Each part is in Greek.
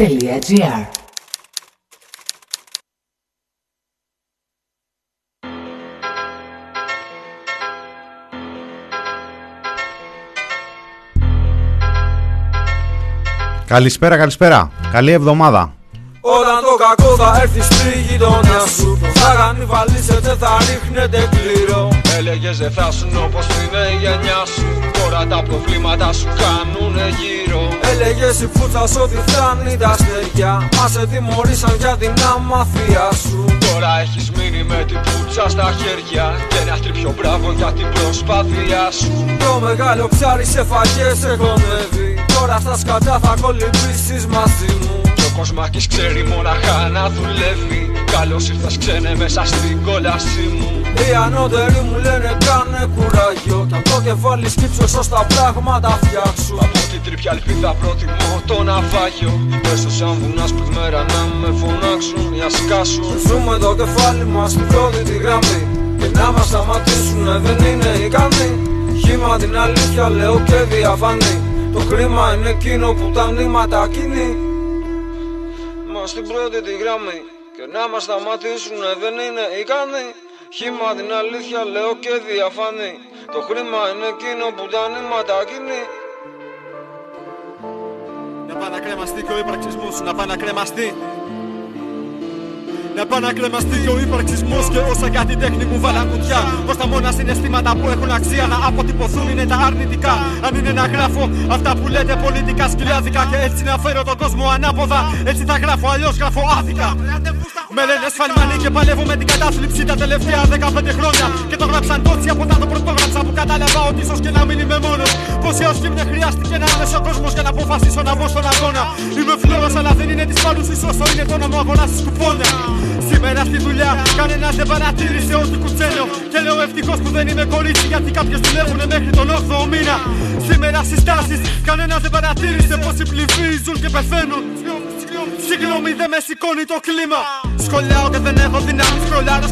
www.minoremedia.gr. Καλησπέρα, καλησπέρα. Καλή εβδομάδα. Όταν το κακό θα έρθει στη γειτονιά σου, θα γανιβαλίσετε, θα ρίχνετε κλήρο. Έλεγες δεν φτάσουν όπως την γενιά σου, τώρα τα προβλήματα σου κάνουνε γύρω. Έλεγες η φούτσα σου ότι φτάνει τα στεριά, μα σε τιμωρήσαν για την αμαθία σου. Τώρα έχεις μείνει με την φούτσα στα χέρια και ένα τρίπιο μπράβο για την προσπάθειά σου. Το μεγάλο ψάρι σε φαγές σε γονεύει, τώρα στα σκατά θα κολυμπήσεις μαζί μου. Ο Κοσμάκης ξέρει μοναχά να δουλεύει. Καλώς ήρθες ξένε μέσα στην κόλασή μου. Οι ανώτεροι μου λένε κάνε κουράγιο, κι από το κεφάλι σκύψω όσο τα πράγματα φτιάξω. Από την τρύπια ελπίδα προτιμώ το ναυάγιο. Πέσω σαν βουνάς που μέρα να με φωνάξουν ή ασκάσουν. Ζούμε το κεφάλι μας στην πρώτη τη γραμμή, και να μας σταματήσουνε δεν είναι ικανοί. Χήμα την αλήθεια λέω και διαφανή, το χρήμα είναι εκείνο που τα νήματα κινεί. Στην πρώτη τη γραμμή και να μας σταματήσουνε δεν είναι ικανοί. Χήμα την αλήθεια λέω και διαφανή, το χρήμα είναι εκείνο που τα νήματα κινεί. Να πάει να κρεμαστεί και ο υπαρξισμός σου, να πάει να κρεμαστεί. Να πάει να κρεμαστεί και ο υπαρξισμός και όσα για την τέχνη μου βάλαν κουτιά. Πως τα μόνα συναισθήματα που έχουν αξία να αποτυπωθούν είναι τα αρνητικά. Αν είναι να γράφω αυτά που λέτε πολιτικά σκυλάδικα, και έτσι να φέρω τον κόσμο ανάποδα, έτσι θα γράφω, αλλιώς γράφω άδικα. Με λένε σφαλμανή και παλεύω με την κατάθλιψη τα τελευταία 15 χρόνια. Και το γράψαν τότσι από τα το πρωτόγραψα που κατάλαβα ότι ίσως και να μην είμαι μόνος. Πως έως χύμνε χρειάστηκε να άμεσα ο κόσμος για να αποφασίσω να βγω στον αγώνα. Είμαι φλόρος αλλά δεν είναι της παρούσης όσο είναι το όνομα αγωνάς της κουπόνα. Σήμερα στη δουλειά κανένας δεν παρατήρησε ότι κουτσένω, και λέω ευτυχώς που δεν είμαι κορίτσι, γιατί κάποιες δουλεύουνε μέχρι τον 8ο μήνα. Σήμερα στις τάσεις κανένας δεν παρατήρησε πως οι πληθοί ζουν και πεθαίνουν. Συγγνώμη δεν με σηκώνει το κλίμα. Σκολάω και δεν έχω δυνάμεις. Σκολάρω.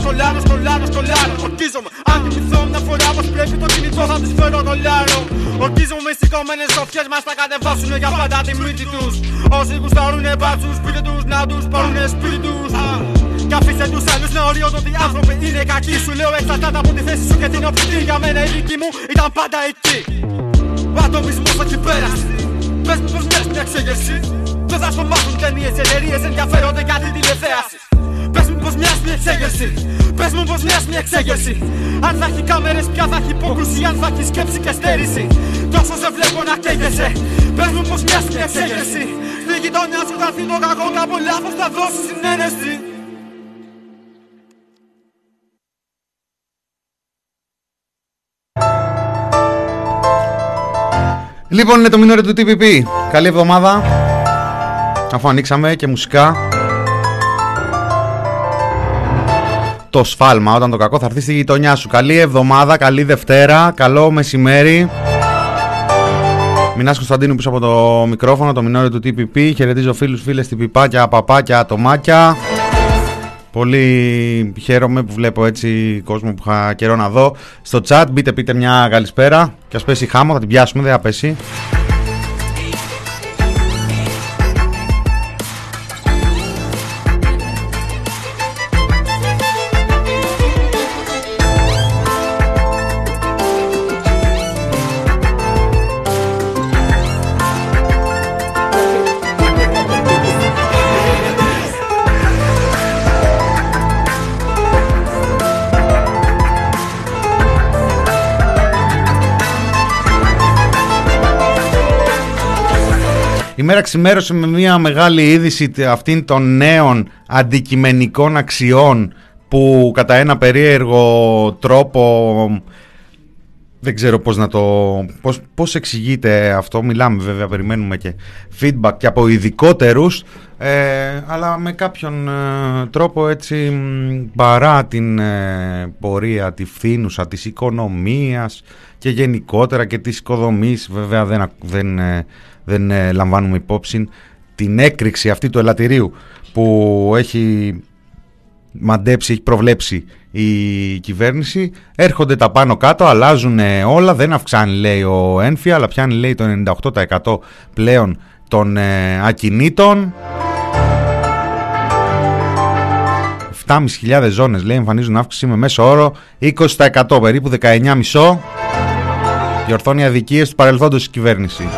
Ορκίζομαι αν κοιμηθώ μια φορά πως πρέπει το κινητό θα τους φέρω κολλάρω. Ορκίζομαι οι σηκωμένες σοφιές μας θα κατεβάσουνε για πάντα τη μύτη τους. Όσοι γουστάρουνε πάτσους σπίτι τους να τους πάρουνε σπίτι τους. Κι αφήστε τους άλλους να οριώνουν ότι οι άνθρωποι είναι κακοί. Σου λέω εξαρτάται από τη θέση σου και την οπτική. Για μένα η δική μου ήταν πάντα εκεί. Ατομισμός εκεί πέρα. Πες μου πως μοιάζει μια εξέγερση. Δεν θα στο μάθουν ταινίες, εταιρείες ενδιαφέρονται για την τηλεθέαση. Πες μου πως μοιάζει μια εξέγερση. Πες μου πως μοιάζει μια εξέγερση. Αν θα έχει κάμερες πια θα έχει υπόκρουση, αν θα έχει σκέψη και στέρηση. Τόσο σε βλέπω να καίγεσαι. Πες μου πως μοιάζει μια εξέγερση. Στη γειτονιά σου θα φύγω κακό, κάπου λάθος θα δώσει συνένεση. Λοιπόν, είναι το Μηνόρε του TPP. Καλή εβδομάδα. Αφού ανοίξαμε και μουσικά. Το σφάλμα, όταν το κακό θα έρθει στη γειτονιά σου. Καλή εβδομάδα, καλή Δευτέρα, καλό μεσημέρι. Μινάς Κωνσταντίνου πίσω από το μικρόφωνο, το Μηνόρε του TPP. Χαιρετίζω φίλους, φίλες, τυπιπάκια, παπάκια, ατομάκια. Πολύ χαίρομαι που βλέπω έτσι κόσμο που είχα καιρό να δω. Στο chat μπείτε, πείτε μια καλησπέρα. Και ας πέσει χάμω, θα την πιάσουμε, δεν θα πέσει. Η μέρα ξημέρωσε με μια μεγάλη είδηση αυτήν των νέων αντικειμενικών αξιών που κατά ένα περίεργο τρόπο, δεν ξέρω πώς να το... Πώς εξηγείται αυτό, μιλάμε βέβαια, περιμένουμε και feedback και από ειδικότερους, αλλά με κάποιον τρόπο έτσι παρά την πορεία τη φθήνουσα της οικονομίας και γενικότερα και της οικοδομής, βέβαια δεν λαμβάνουμε υπόψη την έκρηξη αυτή του ελατηρίου που έχει μαντέψει, έχει προβλέψει η κυβέρνηση. Έρχονται τα πάνω κάτω, αλλάζουν όλα, δεν αυξάνει λέει ο ΕΝΦΙ, αλλά πιάνει λέει το 98% πλέον των ακινήτων. 7.500 ζώνες, λέει, εμφανίζουν αύξηση με μέσο όρο 20%, περίπου 19,5%. Διορθώνει αδικίες του παρελθόντος η κυβέρνηση.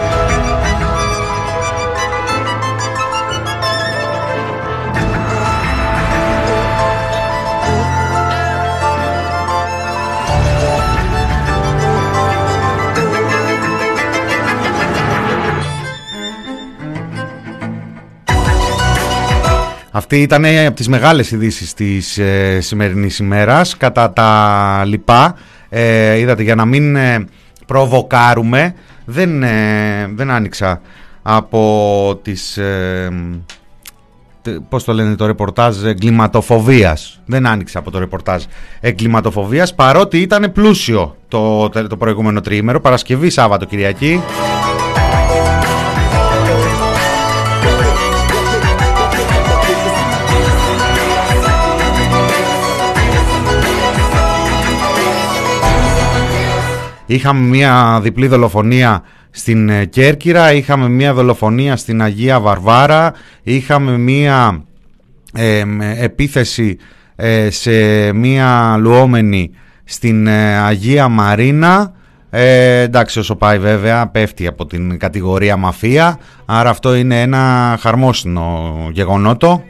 Αυτή ήταν από τις μεγάλες ειδήσεις της σημερινής ημέρας. Κατά τα λοιπά, είδατε, για να μην προβοκάρουμε, δεν άνοιξα από τις, πώς το λένε, το ρεπορτάζ εγκληματοφοβίας. Δεν άνοιξα από το ρεπορτάζ εγκληματοφοβίας, παρότι ήταν πλούσιο το προηγούμενο τριήμερο, Παρασκευή, Σάββατο, Κυριακή. Είχαμε μια διπλή δολοφονία στην Κέρκυρα, είχαμε μια δολοφονία στην Αγία Βαρβάρα, είχαμε μια επίθεση σε μια λουόμενη στην Αγία Μαρίνα. Εντάξει, όσο πάει βέβαια πέφτει από την κατηγορία μαφία, άρα αυτό είναι ένα χαρμόσυνο γεγονότο.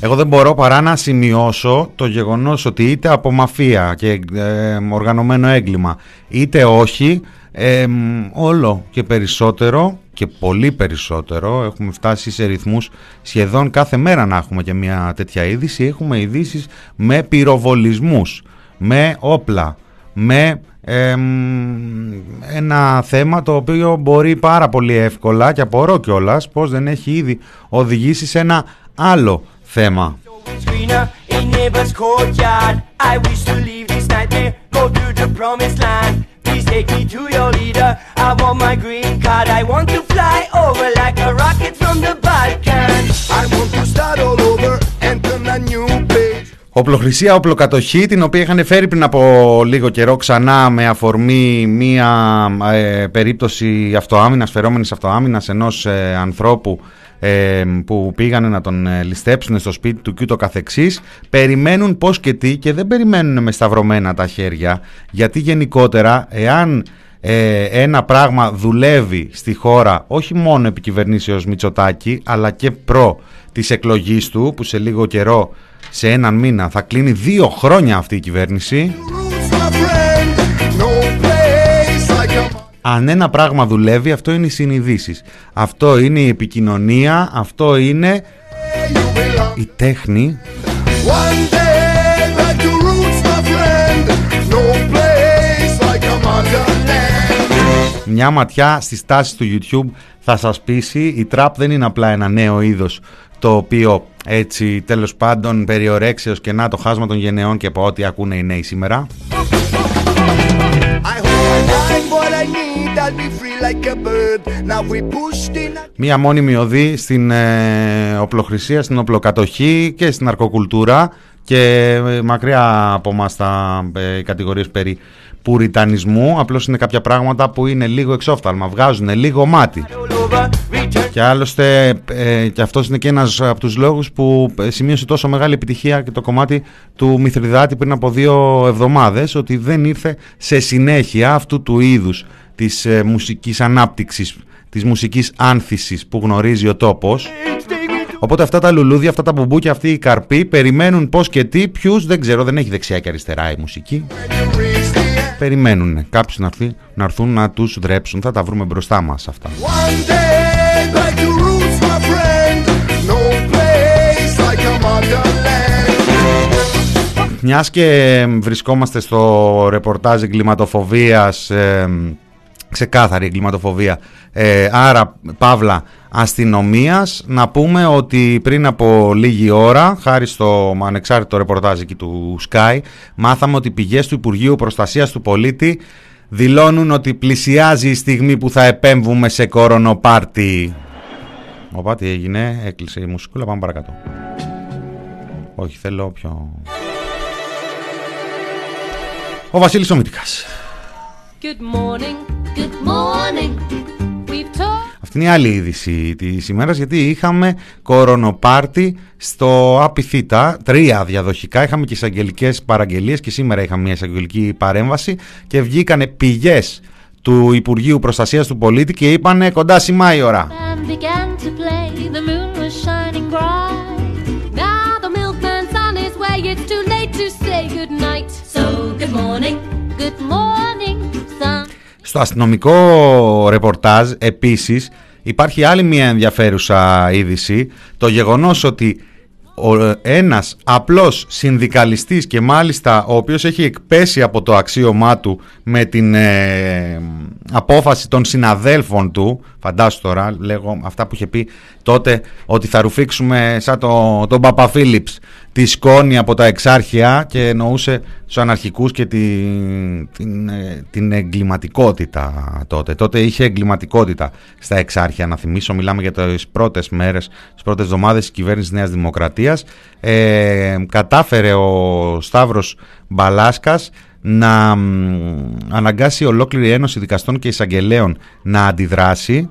Εγώ δεν μπορώ παρά να σημειώσω το γεγονός ότι είτε από μαφία και οργανωμένο έγκλημα είτε όχι, όλο και περισσότερο και πολύ περισσότερο έχουμε φτάσει σε ρυθμούς σχεδόν κάθε μέρα να έχουμε και μια τέτοια είδηση. Έχουμε ειδήσεις με πυροβολισμούς, με όπλα, με ένα θέμα το οποίο μπορεί πάρα πολύ εύκολα, και απορώ κιόλας πως δεν έχει ήδη οδηγήσει σε ένα άλλο θέμα. Οπλοχρησία, οπλοκατοχή, την οποία είχαν φέρει πριν από λίγο καιρό ξανά με αφορμή μία περίπτωση αυτοάμυνας, φερόμενης αυτοάμυνας ενός ανθρώπου που πήγανε να τον ληστέψουν στο σπίτι του κ.ο.κ. Περιμένουν πώς και τι και δεν περιμένουν με σταυρωμένα τα χέρια, γιατί γενικότερα εάν ένα πράγμα δουλεύει στη χώρα όχι μόνο επί κυβερνήσεως Μητσοτάκη αλλά και προ της εκλογής του, που σε λίγο καιρό, σε έναν μήνα, θα κλείνει 2 χρόνια αυτή η κυβέρνηση. Αν ένα πράγμα δουλεύει, αυτό είναι οι συνειδήσεις, αυτό είναι η επικοινωνία, αυτό είναι η τέχνη. Μια ματιά στις τάσεις του YouTube θα σας πείσει. Η trap δεν είναι απλά ένα νέο είδος, το οποίο έτσι τέλος πάντων περιορέξεως και να το χάσμα των γενεών και από ό,τι ακούνε οι νέοι σήμερα. Μια μόνιμη οδή στην οπλοχρησία, στην οπλοκατοχή και στην αρκοκουλτούρα και μακριά από μας τα κατηγορίες περί πουριτανισμού. Απλώς είναι κάποια πράγματα που είναι λίγο εξόφθαλμα, βγάζουν λίγο μάτι. Και άλλωστε και αυτός είναι και ένας από τους λόγους που σημείωσε τόσο μεγάλη επιτυχία και το κομμάτι του Μηθριδάτη πριν από 2 εβδομάδες, ότι δεν ήρθε σε συνέχεια αυτού του είδους της μουσικής ανάπτυξης, της μουσικής άνθησης που γνωρίζει ο τόπος. Οπότε αυτά τα λουλούδια, αυτά τα μπουμπούκια, αυτοί οι καρποί περιμένουν πώς και τι, ποιους δεν ξέρω, δεν έχει δεξιά και αριστερά η μουσική. Περιμένουν κάποιους να έρθουν να τους δρέψουν, θα τα βρούμε μπροστά μας αυτά. Μιας και βρισκόμαστε στο ρεπορτάζ εγκληματοφοβίας, ξεκάθαρη εγκληματοφοβία, άρα παύλα αστυνομίας, να πούμε ότι πριν από λίγη ώρα, χάρη στο ανεξάρτητο ρεπορτάζ εκεί του Sky, μάθαμε ότι πηγές του Υπουργείου Προστασίας του Πολίτη δηλώνουν ότι πλησιάζει η στιγμή που θα επέμβουμε σε κορονοπάρτι. Οπα, τι έγινε, έκλεισε η μουσικούλα, πάμε παρακάτω. Όχι, θέλω πιο... Ο Βασίλης ο Μητικάς. Αυτή είναι η άλλη είδηση της ημέρας, γιατί είχαμε κορονοπάρτι στο Απιθήτα, 3 διαδοχικά, είχαμε και εισαγγελικές παραγγελίες και σήμερα είχαμε μια εισαγγελική παρέμβαση και βγήκανε πηγές του Υπουργείου Προστασίας του Πολίτη και είπανε κοντά σημά η ώρα. Στο αστυνομικό ρεπορτάζ επίσης υπάρχει άλλη μια ενδιαφέρουσα είδηση, το γεγονός ότι ένας απλός συνδικαλιστής και μάλιστα ο οποίος έχει εκπέσει από το αξίωμά του με την απόφαση των συναδέλφων του, φαντάσου τώρα, λέγω αυτά που είχε πει τότε ότι θα ρουφήξουμε σαν τον Παπαφίλιπς τη σκόνη από τα εξάρχεια και εννοούσε τους αναρχικούς και την εγκληματικότητα τότε. Τότε είχε εγκληματικότητα στα εξάρχεια, να θυμίσω, μιλάμε για τις πρώτες μέρες, τις πρώτες εβδομάδες της κυβέρνησης Νέας Δημοκρατίας. Κατάφερε ο Σταύρος Μπαλάσκας να αναγκάσει ολόκληρη Ένωση Δικαστών και Εισαγγελέων να αντιδράσει.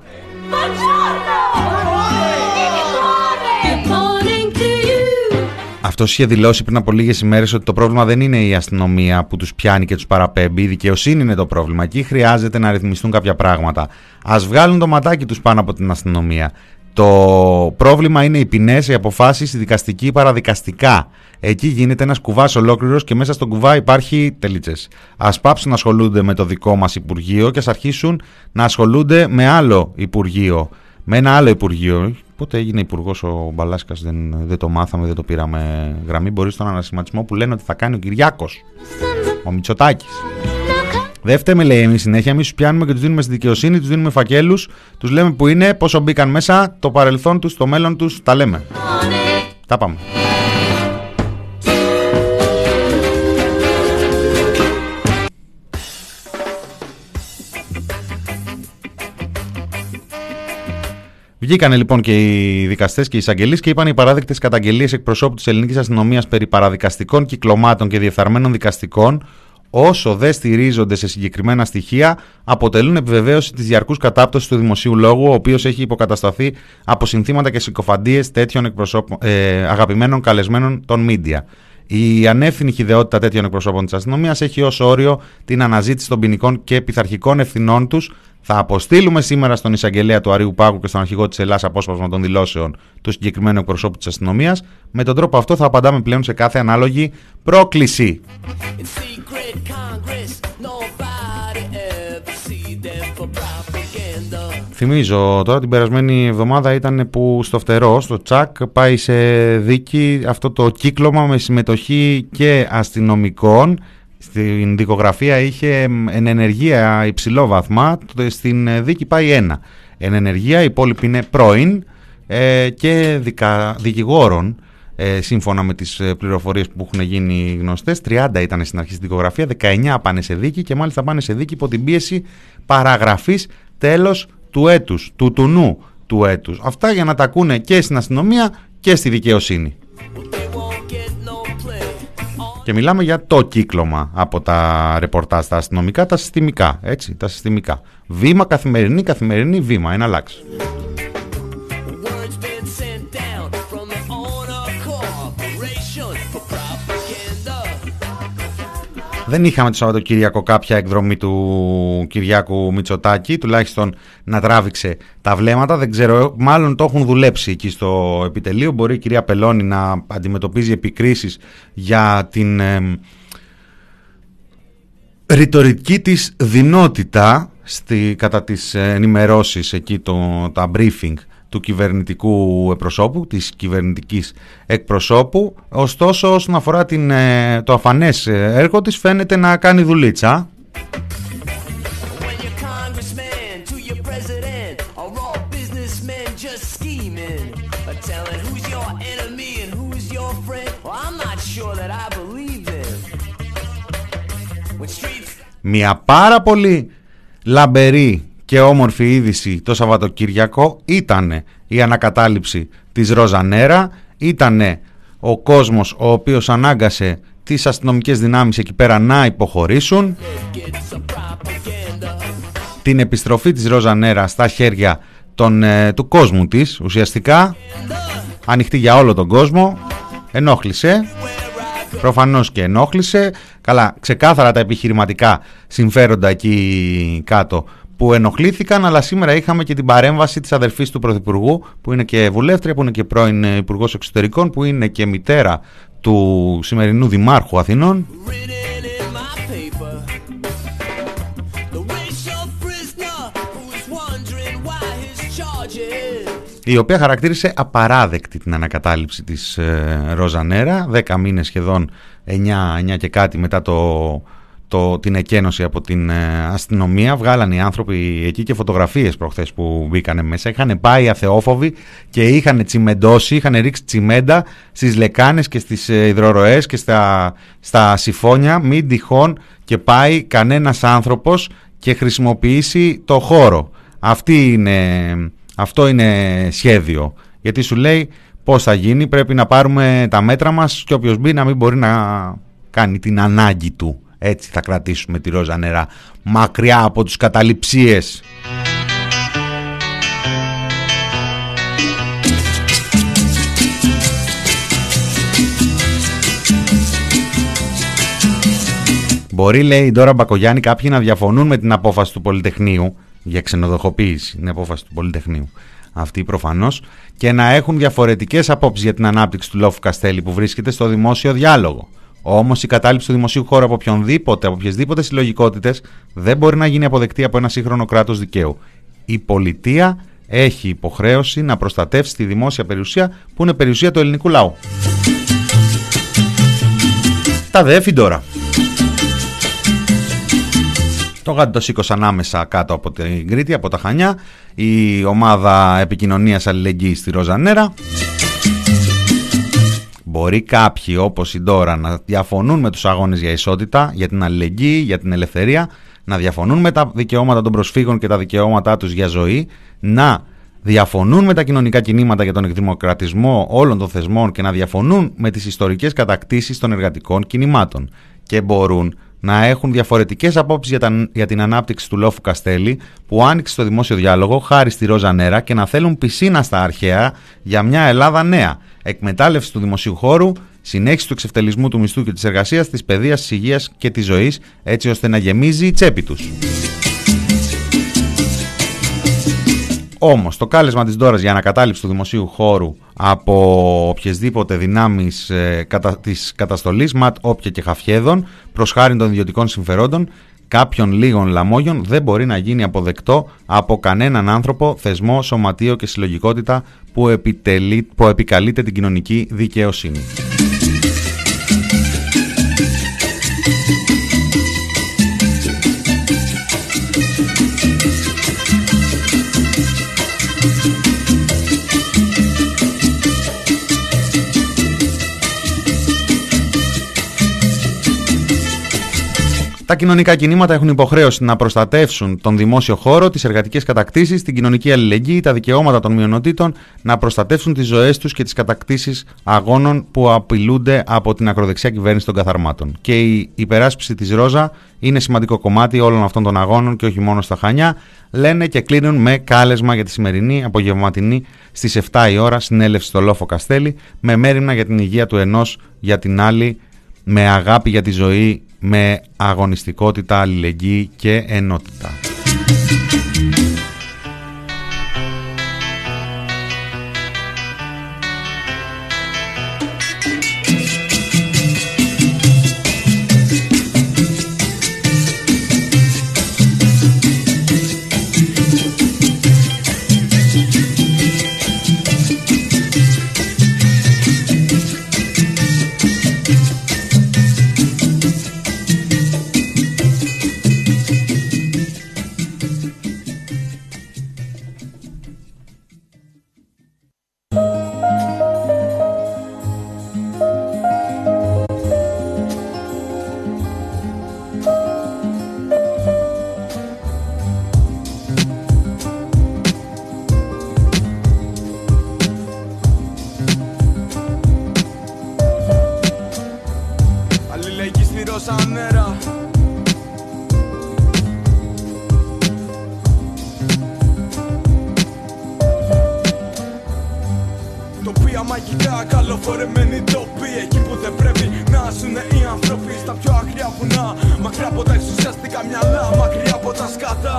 Αυτός είχε δηλώσει πριν από λίγες ημέρες ότι το πρόβλημα δεν είναι η αστυνομία που τους πιάνει και τους παραπέμπει, η δικαιοσύνη είναι το πρόβλημα. Εκεί χρειάζεται να ρυθμιστούν κάποια πράγματα. Ας βγάλουν το ματάκι τους πάνω από την αστυνομία. Το πρόβλημα είναι οι ποινές, οι αποφάσεις, οι δικαστικοί, παραδικαστικά. Εκεί γίνεται ένας κουβάς ολόκληρος και μέσα στον κουβά υπάρχει τελίτσες. Ας πάψουν να ασχολούνται με το δικό μας Υπουργείο και ας αρχίσουν να ασχολούνται με άλλο Υπουργείο. Με ένα άλλο Υπουργείο. Πότε έγινε υπουργός ο Μπαλάσκας, δεν το μάθαμε, δεν το πήραμε γραμμή. Μπορεί στον ανασχηματισμό που λένε ότι θα κάνει ο Κυριάκος, ο Μητσοτάκης. Δεν φταίμε, λέει, εμείς συνέχεια. Εμείς τους πιάνουμε και τους δίνουμε στη δικαιοσύνη, τους δίνουμε φακέλους, τους λέμε που είναι, πόσο μπήκαν μέσα, το παρελθόν τους, το μέλλον τους, τα λέμε. Τα πάμε. Βγήκανε λοιπόν και οι δικαστές και οι εισαγγελείς και είπαν οι παράδεκτες καταγγελίες εκπροσώπου της ελληνικής αστυνομίας περί παραδικαστικών κυκλωμάτων και διεφθαρμένων δικαστικών, όσο δεν στηρίζονται σε συγκεκριμένα στοιχεία, αποτελούν επιβεβαίωση της διαρκούς κατάπτωσης του δημοσίου λόγου, ο οποίος έχει υποκατασταθεί από συνθήματα και συκοφαντίες τέτοιων αγαπημένων καλεσμένων των μίντια. Η ανεύθυνη χυδαιότητα τέτοιων εκπροσώπων της αστυνομίας έχει ως όριο την αναζήτηση των ποινικών και πειθαρχικών ευθυνών τους. Θα αποστείλουμε σήμερα στον εισαγγελέα του Αρείου Πάγου και στον αρχηγό της Ελλάς απόσπασμα των δηλώσεων του συγκεκριμένου εκπροσώπου της αστυνομίας. Με τον τρόπο αυτό θα απαντάμε πλέον σε κάθε ανάλογη πρόκληση. Θυμίζω τώρα την περασμένη εβδομάδα ήταν που στο Φτερό, στο Τσακ, πάει σε δίκη αυτό το κύκλωμα με συμμετοχή και αστυνομικών. Στην δικογραφία είχε εν ενεργεία υψηλό βαθμά, στην δίκη πάει 1. Εν ενεργεία, οι υπόλοιποι είναι πρώην και δικηγόρων, σύμφωνα με τις πληροφορίες που έχουν γίνει γνωστές. 30 ήταν στην αρχή στη δικογραφία, 19 πάνε σε δίκη και μάλιστα πάνε σε δίκη υπό την πίεση παραγραφής τέλος του έτους, του τουνού του έτους. Αυτά για να τα ακούνε και στην αστυνομία και στη δικαιοσύνη. Και μιλάμε για το κύκλωμα από τα ρεπορτάζ, τα αστυνομικά, τα συστημικά, έτσι, τα συστημικά. Βήμα καθημερινή, καθημερινή βήμα, ένα αλλάξει. Δεν είχαμε το Σαββατοκύριακο κάποια εκδρομή του Κυριάκου Μητσοτάκη, τουλάχιστον να τράβηξε τα βλέμματα. Δεν ξέρω, μάλλον το έχουν δουλέψει εκεί στο επιτελείο. Μπορεί η κυρία Πελώνη να αντιμετωπίζει επικρίσεις για την ρητορική της δεινότητα κατά τις ενημερώσεις εκεί, τα briefing του κυβερνητικού εκπροσώπου, της κυβερνητικής εκπροσώπου. Ωστόσο, όσον αφορά το αφανές έργο της, φαίνεται να κάνει δουλίτσα. Μια πάρα πολύ λαμπερή και όμορφη είδηση το Σαββατοκύριακο ήταν η ανακατάληψη της Ροζανέρα, ήταν ο κόσμος ο οποίος ανάγκασε τις αστυνομικές δυνάμεις εκεί πέρα να υποχωρήσουν. την επιστροφή της Ρόζα Νέρα στα χέρια του κόσμου της, ουσιαστικά ανοιχτή για όλο τον κόσμο. Ενόχλησε, προφανώς και ενόχλησε. Καλά, ξεκάθαρα τα επιχειρηματικά συμφέροντα εκεί κάτω που ενοχλήθηκαν, αλλά σήμερα είχαμε και την παρέμβαση της αδερφής του Πρωθυπουργού, που είναι και βουλεύτρια, που είναι και πρώην Υπουργός Εξωτερικών, που είναι και μητέρα του σημερινού Δημάρχου Αθηνών. Η οποία χαρακτήρισε απαράδεκτη την ανακατάληψη της Ρόζα Νέρα, 10 μήνες σχεδόν, 9 και κάτι μετά την εκένωση από την αστυνομία. Βγάλαν οι άνθρωποι εκεί και φωτογραφίες προχθές που μπήκανε μέσα. Είχαν πάει αθεόφοβοι και είχαν τσιμεντώσει, είχαν ρίξει τσιμέντα στις λεκάνες και στις υδροροές και στα σιφόνια. Μην τυχόν και πάει κανένας άνθρωπος και χρησιμοποιήσει το χώρο. Αυτό είναι σχέδιο, γιατί σου λέει πώς θα γίνει, πρέπει να πάρουμε τα μέτρα μας και όποιος μπει να μην μπορεί να κάνει την ανάγκη του. Έτσι θα κρατήσουμε τη Ρόζα Νέρα μακριά από τους καταληψίες. Μπορεί, λέει η Ντόρα Μπακογιάννη, κάποιοι να διαφωνούν με την απόφαση του Πολυτεχνείου για ξενοδοχοποίηση, είναι απόφαση του Πολυτεχνείου αυτή προφανώς, και να έχουν διαφορετικές απόψεις για την ανάπτυξη του Λόφου Καστέλη που βρίσκεται στο δημόσιο διάλογο. Όμως η κατάληψη του δημοσίου χώρου από οποιασδήποτε συλλογικότητες δεν μπορεί να γίνει αποδεκτή από ένα σύγχρονο κράτος δικαίου. Η πολιτεία έχει υποχρέωση να προστατεύσει τη δημόσια περιουσία που είναι περιουσία του ελληνικού λαού. Τα δέφει τώρα. Το γάντι το σήκωσαν άμεσα κάτω από την Κρήτη, από τα Χανιά, η ομάδα επικοινωνίας αλληλεγγύης στη Ρόζα Νέρα. Μπορεί κάποιοι όπως η Ντόρα να διαφωνούν με τους αγώνες για ισότητα, για την αλληλεγγύη, για την ελευθερία, να διαφωνούν με τα δικαιώματα των προσφύγων και τα δικαιώματά τους για ζωή, να διαφωνούν με τα κοινωνικά κινήματα για τον εκδημοκρατισμό όλων των θεσμών και να διαφωνούν με τις ιστορικές κατακτήσεις των εργατικών κινημάτων. Και μπορούν να έχουν διαφορετικές απόψεις για την ανάπτυξη του Λόφου Καστέλη που άνοιξε στο δημόσιο διάλογο χάρη στη Ρόζα Νέρα και να θέλουν πισίνα στα αρχαία για μια Ελλάδα νέα. Εκμετάλλευση του δημοσίου χώρου, συνέχιση του εξευτελισμού του μισθού και της εργασίας, της παιδείας, της υγείας και της ζωής, έτσι ώστε να γεμίζει η τσέπη τους. Όμως το κάλεσμα της Ντόρας για ανακατάληψη του δημοσίου χώρου από οποιασδήποτε δυνάμεις της καταστολής, ΜΑΤ, όποια και χαφιέδων, προς χάρη των ιδιωτικών συμφερόντων κάποιων λίγων λαμόγιων, δεν μπορεί να γίνει αποδεκτό από κανέναν άνθρωπο, θεσμό, σωματείο και συλλογικότητα που επικαλείται την κοινωνική δικαιοσύνη. Τα κοινωνικά κινήματα έχουν υποχρέωση να προστατεύσουν τον δημόσιο χώρο, τις εργατικές κατακτήσεις, την κοινωνική αλληλεγγύη, τα δικαιώματα των μειονοτήτων, να προστατεύσουν τις ζωές τους και τις κατακτήσεις αγώνων που απειλούνται από την ακροδεξιά κυβέρνηση των καθαρμάτων. Και η υπεράσπιση της Ρόζα είναι σημαντικό κομμάτι όλων αυτών των αγώνων και όχι μόνο στα Χανιά, λένε και κλείνουν με κάλεσμα για τη σημερινή απογευματινή στις 7 η ώρα συνέλευση στο Λόφο Καστέλη, με μέριμνα για την υγεία του ενός, για την άλλη, με αγάπη για τη ζωή, με αγωνιστικότητα, αλληλεγγύη και ενότητα. συσσωρεμένοι τόποι, εκεί που δεν πρέπει να ζουνε οι άνθρωποι, στα πιο άγρια βουνά, μακριά από τα εξουσιαστικά μυαλά, μακριά από τα σκατά.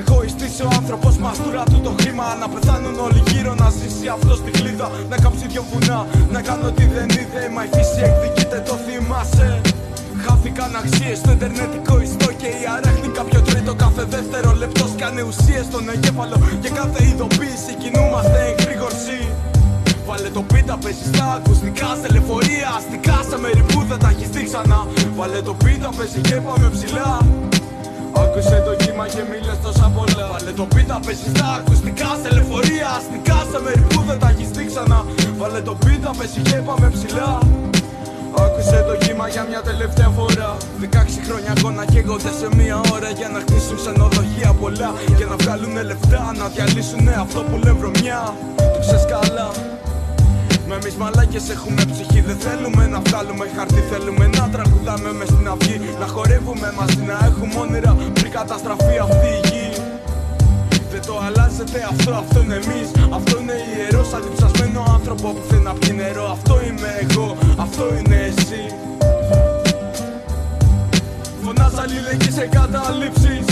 Εγωιστής ο άνθρωπος, μαστούρα του το χρήμα. Να πεθάνουν όλοι γύρω, να ζήσει αυτό στη κλίδα. Να κάψει δυο βουνά, να κάνω ότι δεν είδε. Μα η φύση εκδικείται, το θυμάσαι. Χάθηκαν αξίες στο εντερνετικό ιστό και η αράχνη κάποιο τρίτο κάθε δεύτερο λεπτό σκάνε ουσίες στον εγκέφαλο και κάθε ειδοποίηση κινούμαστε εν γρήγορση. Βάλε το πίτα, παίζει στα ακουστικά, σε λεωφορεία, αστικά, σε μέρη που δεν τα έχεις δει ξανά. Βάλε το πίτα, παίζει και πάμε ψηλά. Άκουσε το κύμα και μίλες τόσα πολλά. Βάλε το πίτα, παίζει στα ακουστικά, σε λεωφορεία, αστικά, σε μέρη που δεν τα έχεις δει ξανά. Βάλε το πίτα, παίζει και πάμε ψηλά. Άκουσε το κύμα για μια τελευταία φορά. 16 χρόνια αγώνα καίγονται σε μια ώρα. Για να χτίσουν ξενοδοχεία πολλά. Για να βγάλουνε λεφτά. Να διαλύσουνε αυτό που λένε βρωμιά. Το ξέρεις καλά. Με εμείς μαλάκες έχουμε ψυχή. Δεν θέλουμε να βγάλουμε χαρτί. Θέλουμε να τραγουδάμε μες στην αυγή. Να χορεύουμε μαζί, να έχουμε όνειρα. Πριν καταστραφεί αυτή η γη. Δεν το αλλάζεται αυτό, αυτό είναι εμείς. Αυτό είναι ιερό, σαν διψασμένο άνθρωπο που θέλει να πιει νερό. Αυτό είμαι εγώ, αυτό είναι εσύ. Φωνάζα αλληλεγγύη σε καταλήψεις.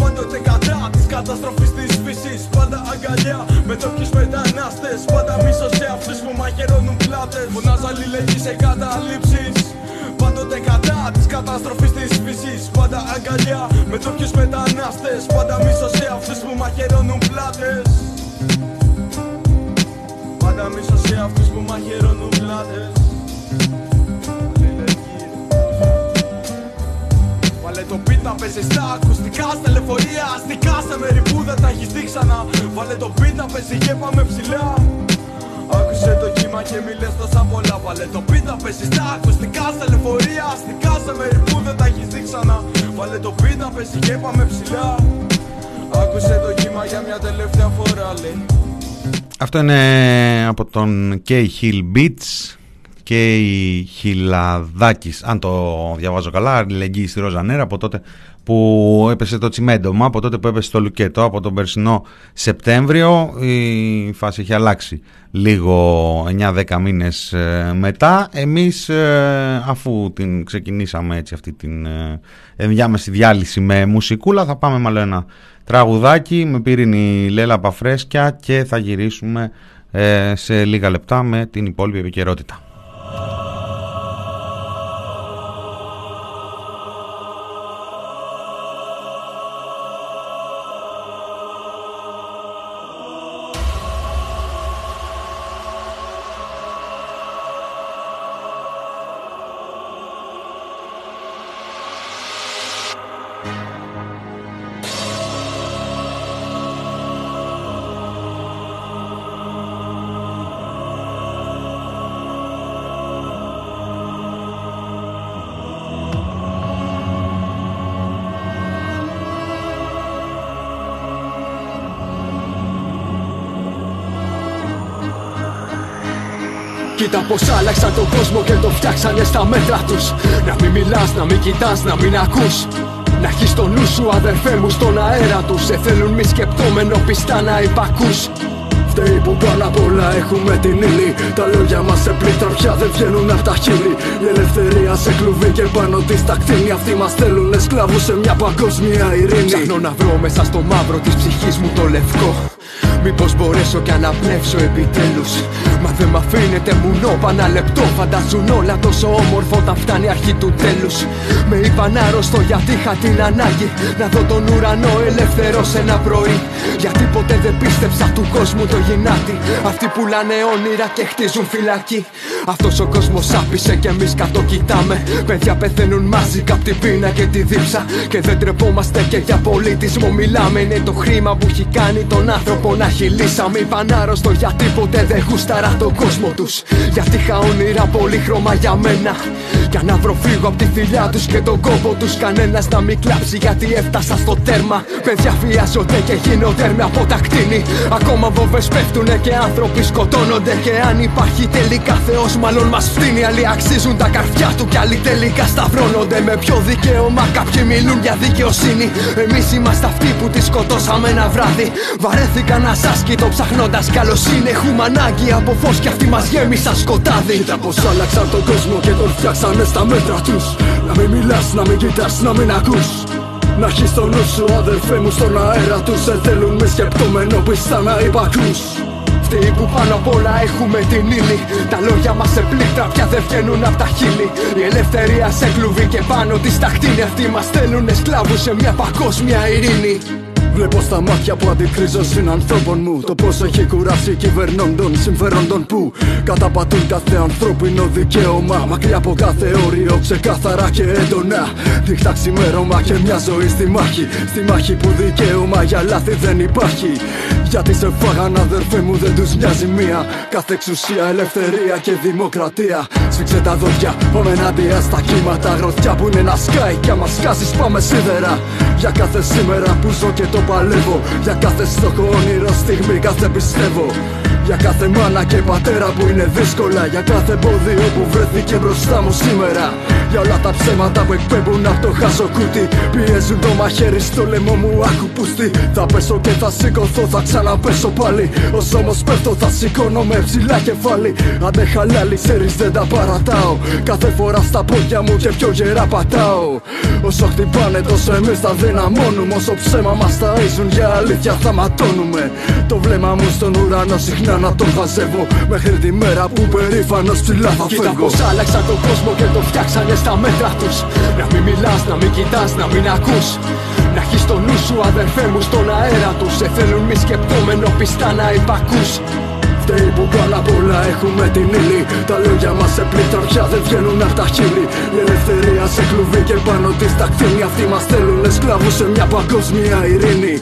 Πάντοτε κατά της καταστροφής της φύσης. Πάντα αγκαλιά με τόπιους μετανάστες. Πάντα μίσος σε αυτούς που μαχαιρώνουν πλάτες. Φωνάζα αλληλεγγύη σε καταλήψεις. Πάντοτε κατά της καταστροφής της φύσης. Πάντα αγκαλιά με τόπιους μετανάστες. Πάντα μίσος σε αυτούς που μαχαιρώνουν πλάτες. Πάντα μίσος σε αυτούς που μαχαιρώνουν πλάτες. Βάλε το πίτα, παίζει στα ακουστικά, στα λεωφορεία, αστικά, σε μέρη που δεν τα έχεις δει ξανά. Βάλε το πίτα, παίζει και πάμε ψηλά. Άκουσε το κύμα και μιλές τόσα πολλά. Βάλε το πίτα, παίζει στα ακουστικά, στα λεωφορεία, αστικά, σε μέρη που δεν τα έχεις δει ξανά. Βάλε το πίτα, παίζει και πάμε ψηλά. Άκουσε το κύμα για μια τελευταία φορά, λέει. Αυτό είναι από τον K Hill Beats και η Χιλαδάκης, αν το διαβάζω καλά, αλληλεγγύη στη Ρόζα Νέρα, από τότε που έπεσε το τσιμέντομα, από τότε που έπεσε το Λουκέτο, από τον περσινό Σεπτέμβριο, η φάση έχει αλλάξει λίγο 9-10 μήνες μετά. Εμείς, αφού την ξεκινήσαμε έτσι αυτή την ενδιάμεση διάλυση με μουσικούλα, θα πάμε μάλλον ένα τραγουδάκι με Πύρινη Λέλα Παφρέσκια και θα γυρίσουμε σε λίγα λεπτά με την υπόλοιπη επικαιρότητα. Κοίτα πως άλλαξαν τον κόσμο και το φτιάξανε στα μέτρα τους. Να μην μιλάς, να μην κοιτάς, να μην ακούς. Να έχεις το νου σου αδερφέ μου στον αέρα τους. Σε θέλουν μη σκεπτόμενο πιστά να υπακούς. Φταίει που πάνω απ' όλα έχουμε την ύλη. Τα λόγια μας σε πλήθρα πια δεν βγαίνουν απ' τα χείλη. Η ελευθερία σε κλουβί και πάνω της τα κτίνη. Αυτοί μας θέλουνε σκλάβους σε μια παγκόσμια ειρήνη. Ψάχνω να βρω μέσα στο μαύρο της ψυχής μου το λευκό. Μήπως μπορέσω κι αναπνεύσω επιτέλους. Μα δεν μ' αφήνεται μουνό παναλεπτό. Φανταζούν όλα τόσο όμορφο όταν φτάνει αρχή του τέλους. Με είπαν άρρωστο γιατί είχα την ανάγκη να δω τον ουρανό ελεύθερο σε ένα πρωί. Γιατί ποτέ δεν πίστεψα του κόσμου το γυνάτι. Αυτοί πουλάνε όνειρα και χτίζουν φυλακή. Αυτός ο κόσμος άπησε κι εμείς κατοκοιτάμε. Παιδιά πεθαίνουν μάζικα απ' την πείνα και τη δίψα. Και δεν τρεπόμαστε και για πολιτισμό μιλάμε. Είναι το χρήμα που έχει κάνει τον άνθρωπο να χυλίσα. Μη πανάρρωστο γιατί ποτέ δεν γούσταρα τον κόσμο τους. Γιατί είχα όνειρα πολύχρωμα για μένα. Για να βρω φύγω απ' τη θηλιά τους και τον κόπο τους. Κανένας να μην κλάψει γιατί έφτασα στο τέρμα. Παιδιά βιάζονται και γίνονται με από τα κτίνη. Ακόμα βόμβες πέφτουνε και άνθρωποι σκοτώνονται. Και αν υπάρχει τελικά Θεός μάλλον μας φτύνει. Άλλοι αξίζουν τα καρδιά του κι άλλοι τελικά σταυρώνονται. Με ποιο δικαίωμα κάποιοι μιλούν για δικαιοσύνη. Εμείς είμαστε αυτοί που τη σκοτώσαμε ένα βράδυ. Βαρέθηκα να δάσκητο ψαχνώντας καλοσύνη. Έχουμε ανάγκη από φως κι αυτοί μας γέμισαν σκοτάδι. Κοίτα πως άλλαξαν τον κόσμο και τον φτιάξανε στα μέτρα τους. Να μην μιλάς, να μην κοιτάς, να μην ακούς. Να έχεις στο νου σου αδερφέ μου στον αέρα τους. Δεν θέλουν με σκεπτόμενο πιστά να υπακούς. Φταίει που πάνω απ' όλα έχουμε την ύλη. Τα λόγια μας σε πλήκτρα πια δεν βγαίνουν απ' τα χείλη. Η ελευθερία σε κλουβί και πάνω της τα χτίνη. Αυτοί μας θέλουνε σκλάβους σε μια παγκόσμια ειρήνη. Βλέπω στα μάτια που αντικρίζω συνανθρώπων μου το πως έχει κουράσει κυβερνώντων συμφερόντων που καταπατούν κάθε ανθρώπινο δικαίωμα. Μακριά από κάθε όριο, ξεκάθαρα και έντονα. Δείχτα ξημέρωμα και μια ζωή στη μάχη. Στη μάχη που δικαίωμα για λάθη δεν υπάρχει. Γιατί σε φάγαν αδερφέ μου δεν τους μοιάζει μία. Κάθε εξουσία, ελευθερία και δημοκρατία. Σφίξε τα δόντια, πάμε ενάντια στα κύματα. Γροθιά που είναι να σκάει κι άμα σκάσεις πάμε σίδερα. Για κάθε σήμερα που ζω και το παλεύω. Για κάθε στόχο όνειρο στιγμή κάθε πιστεύω. Για κάθε μάνα και πατέρα που είναι δύσκολα. Για κάθε εμπόδιο που βρέθηκε μπροστά μου σήμερα. Για όλα τα ψέματα που εκπέμπουν από το χαζοκούτι. Πιέζουν το μαχαίρι στο λαιμό μου ακουπούστη. Θα πέσω και θα σηκωθώ, θα ξαναπέσω πάλι. Όσο όμως πέφτω θα σηκώνω με ψηλά κεφάλι. Άντε χαλάλι, ξέρεις δεν τα παρατάω. Κάθε φορά στα πόδια μου και πιο γερά πατάω. Όσο χτυπάνε τόσο εμείς θα δυναμώνουμε. Όσο ψέμα μας θα ίσουν για αλήθεια θα ματώνουμε. Το βλέμμα μου στον ουρανό συχνά να τον χαζεύω μέχρι τη μέρα που περήφανος ψηλά θα φεύγω. Κοίτα πως άλλαξαν τον κόσμο και το φτιάξανε στα μέτρα τους. Να μην μιλάς, να μην κοιτάς, να μην ακούς. Να έχεις το νου σου αδερφέ μου στον αέρα τους. Σε θέλουν μη σκεπτόμενο πιστά να υπακούς. Φταίει που πάνω απ' όλα έχουμε την ύλη. Τα λόγια μας σε πλήκτρα πια δεν βγαίνουν απ' τα χείλη. Η ελευθερία σε κλουβί και πάνω της τα κτίνη. Αυτοί μας θέλουνε σκλάβους σε μια παγκόσμια ειρήνη.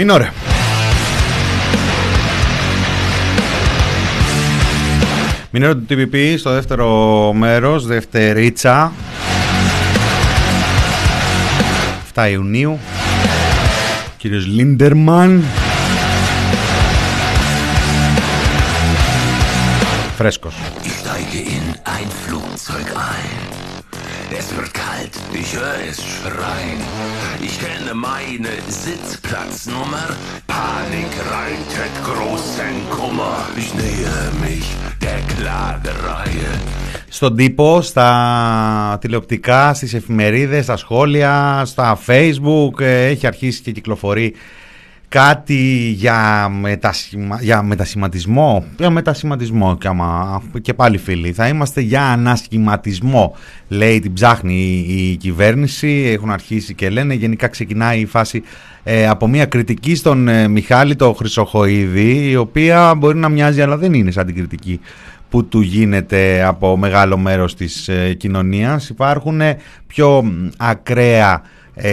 Μηνόρε. Μηνόρε του TPP στο δεύτερο μέρος, δευτερίτσα. 7 Ιουνίου. Κύριος Λίντερμαν. Φρέσκος. Ich steige in ein Flugzeug ein. Es wird kalt, ich höre es schreien. Ich kenne meine Sitzplatznummer. Panik reitet großen Kummer. Ich nähe mich der Klagerei. Στον τύπο, στα τηλεοπτικά, στις εφημερίδες, στα σχόλια, στα Facebook έχει αρχίσει και κυκλοφορεί κάτι για, μετασχηματισμό. Για μετασχηματισμό και, και πάλι φίλοι, θα είμαστε για ανασχηματισμό. Λέει την ψάχνει η κυβέρνηση, έχουν αρχίσει και λένε. Γενικά ξεκινάει η φάση από μια κριτική στον Μιχάλη το Χρυσοχοίδη, η οποία μπορεί να μοιάζει αλλά δεν είναι σαν την κριτική που του γίνεται από μεγάλο μέρος της κοινωνίας. Υπάρχουν πιο ακραία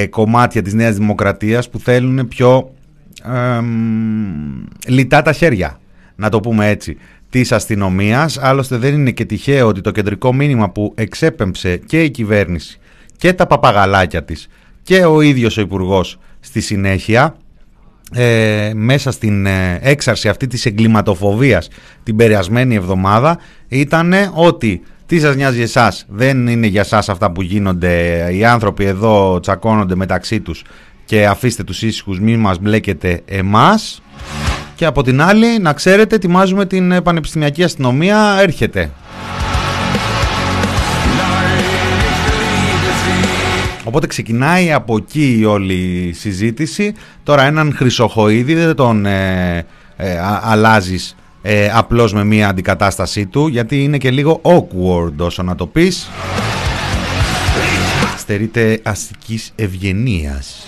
κομμάτια της Νέας Δημοκρατίας που θέλουν πιο λιτά τα χέρια, να το πούμε έτσι, της αστυνομίας. Άλλωστε δεν είναι και τυχαίο ότι το κεντρικό μήνυμα που εξέπεμψε και η κυβέρνηση και τα παπαγαλάκια της και ο ίδιος ο Υπουργός στη συνέχεια, μέσα στην έξαρση αυτή της εγκληματοφοβίας την περασμένη εβδομάδα, ήταν ότι τι σας νοιάζει εσάς, δεν είναι για σας αυτά που γίνονται, οι άνθρωποι εδώ τσακώνονται μεταξύ τους και αφήστε τους ήσυχους, μην μας μπλέκετε εμάς. Και από την άλλη, να ξέρετε, ετοιμάζουμε την πανεπιστημιακή αστυνομία, έρχεται. Οπότε ξεκινάει από εκεί η όλη συζήτηση. Τώρα έναν Χρυσοχοίδη δεν τον αλλάζεις απλώς με μία αντικατάστασή του, γιατί είναι και λίγο awkward όσο να το πεις. στερείται αστικής ευγενίας.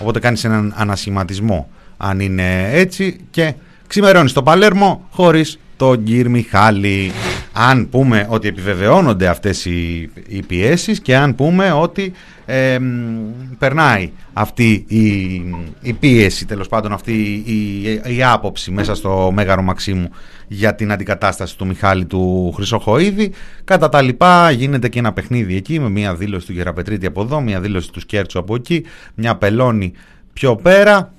Οπότε κάνεις έναν ανασηματισμό αν είναι έτσι και ξημερώνεις το Παλέρμο χωρίς τον κύριο Μιχάλη. Αν πούμε ότι επιβεβαιώνονται αυτές οι πιέσεις και αν πούμε ότι περνάει αυτή η πίεση, τέλος πάντων αυτή η άποψη μέσα στο Μέγαρο Μαξίμου για την αντικατάσταση του Μιχάλη του Χρυσοχοΐδη, κατά τα λοιπά γίνεται και ένα παιχνίδι εκεί με μια δήλωση του Γεραπετρίτη από εδώ, μια δήλωση του Σκέρτσου από εκεί, μια πελώνη πιο πέρα.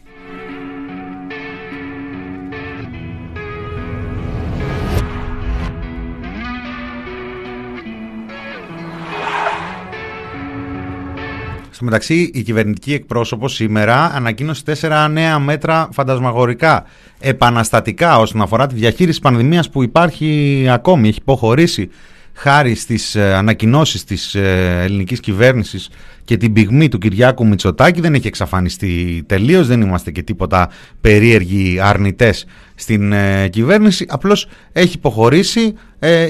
Στο μεταξύ, η κυβερνητική εκπρόσωπος σήμερα ανακοίνωσε 4 νέα μέτρα φαντασμαγορικά, επαναστατικά όσον αφορά τη διαχείριση πανδημίας που υπάρχει ακόμη, έχει υποχωρήσει χάρη στις ανακοινώσεις της ελληνικής κυβέρνησης και την πυγμή του Κυριάκου Μητσοτάκη. Δεν έχει εξαφανιστεί τελείως, δεν είμαστε και τίποτα περίεργοι αρνητές στην κυβέρνηση, απλώς έχει υποχωρήσει.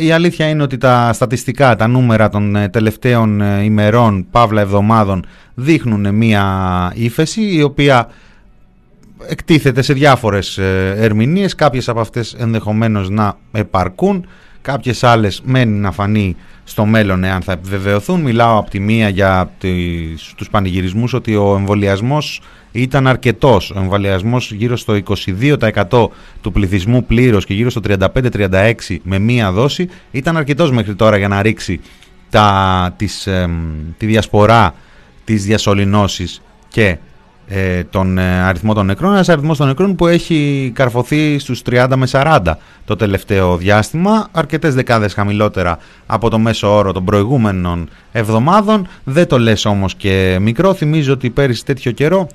Η αλήθεια είναι ότι τα στατιστικά, τα νούμερα των τελευταίων ημερών, παύλα εβδομάδων, δείχνουν μια ύφεση η οποία εκτίθεται σε διάφορες ερμηνείες, κάποιες από αυτές ενδεχομένως να επαρκούν. Κάποιες άλλες μένει να φανεί στο μέλλον εάν θα επιβεβαιωθούν. Μιλάω από τη μία για τους πανηγυρισμούς ότι ο εμβολιασμός ήταν αρκετός. Ο εμβολιασμός γύρω στο 22% του πληθυσμού πλήρως και γύρω στο 35-36% με μία δόση ήταν αρκετός μέχρι τώρα για να ρίξει τη διασπορά της διασωληνώσης και τον αριθμό των νεκρών. Ένας αριθμός των νεκρών που έχει καρφωθεί στους 30 με 40 το τελευταίο διάστημα, αρκετές δεκάδες χαμηλότερα από το μέσο όρο των προηγούμενων εβδομάδων. Δεν το λες όμως και μικρό. Θυμίζω ότι πέρυσι τέτοιο καιρό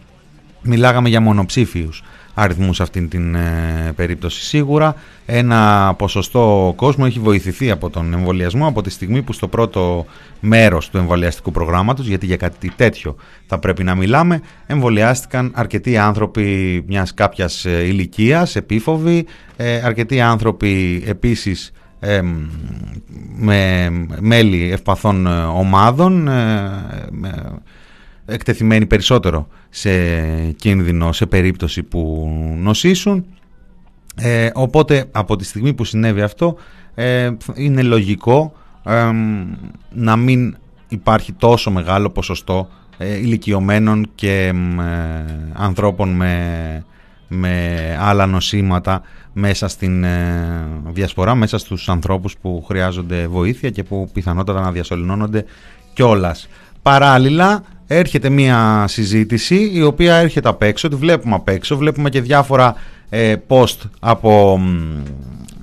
μιλάγαμε για μονοψήφιους αριθμούς αυτήν την περίπτωση. Σίγουρα ένα ποσοστό κόσμου έχει βοηθηθεί από τον εμβολιασμό από τη στιγμή που στο πρώτο μέρος του εμβολιαστικού προγράμματος, γιατί για κάτι τέτοιο θα πρέπει να μιλάμε, εμβολιάστηκαν αρκετοί άνθρωποι μιας κάποιας ηλικίας, επίφοβοι, αρκετοί άνθρωποι επίσης με μέλη ευπαθών ομάδων, εκτεθειμένοι περισσότερο σε κίνδυνο σε περίπτωση που νοσήσουν. Οπότε από τη στιγμή που συνέβη αυτό είναι λογικό να μην υπάρχει τόσο μεγάλο ποσοστό ηλικιωμένων και ανθρώπων με άλλα νοσήματα μέσα στην διασπορά, μέσα στους ανθρώπους που χρειάζονται βοήθεια και που πιθανότατα να διασωληνώνονται κιόλας. Παράλληλα έρχεται μια συζήτηση η οποία έρχεται απ' έξω, τη βλέπουμε απ' έξω, βλέπουμε και διάφορα post από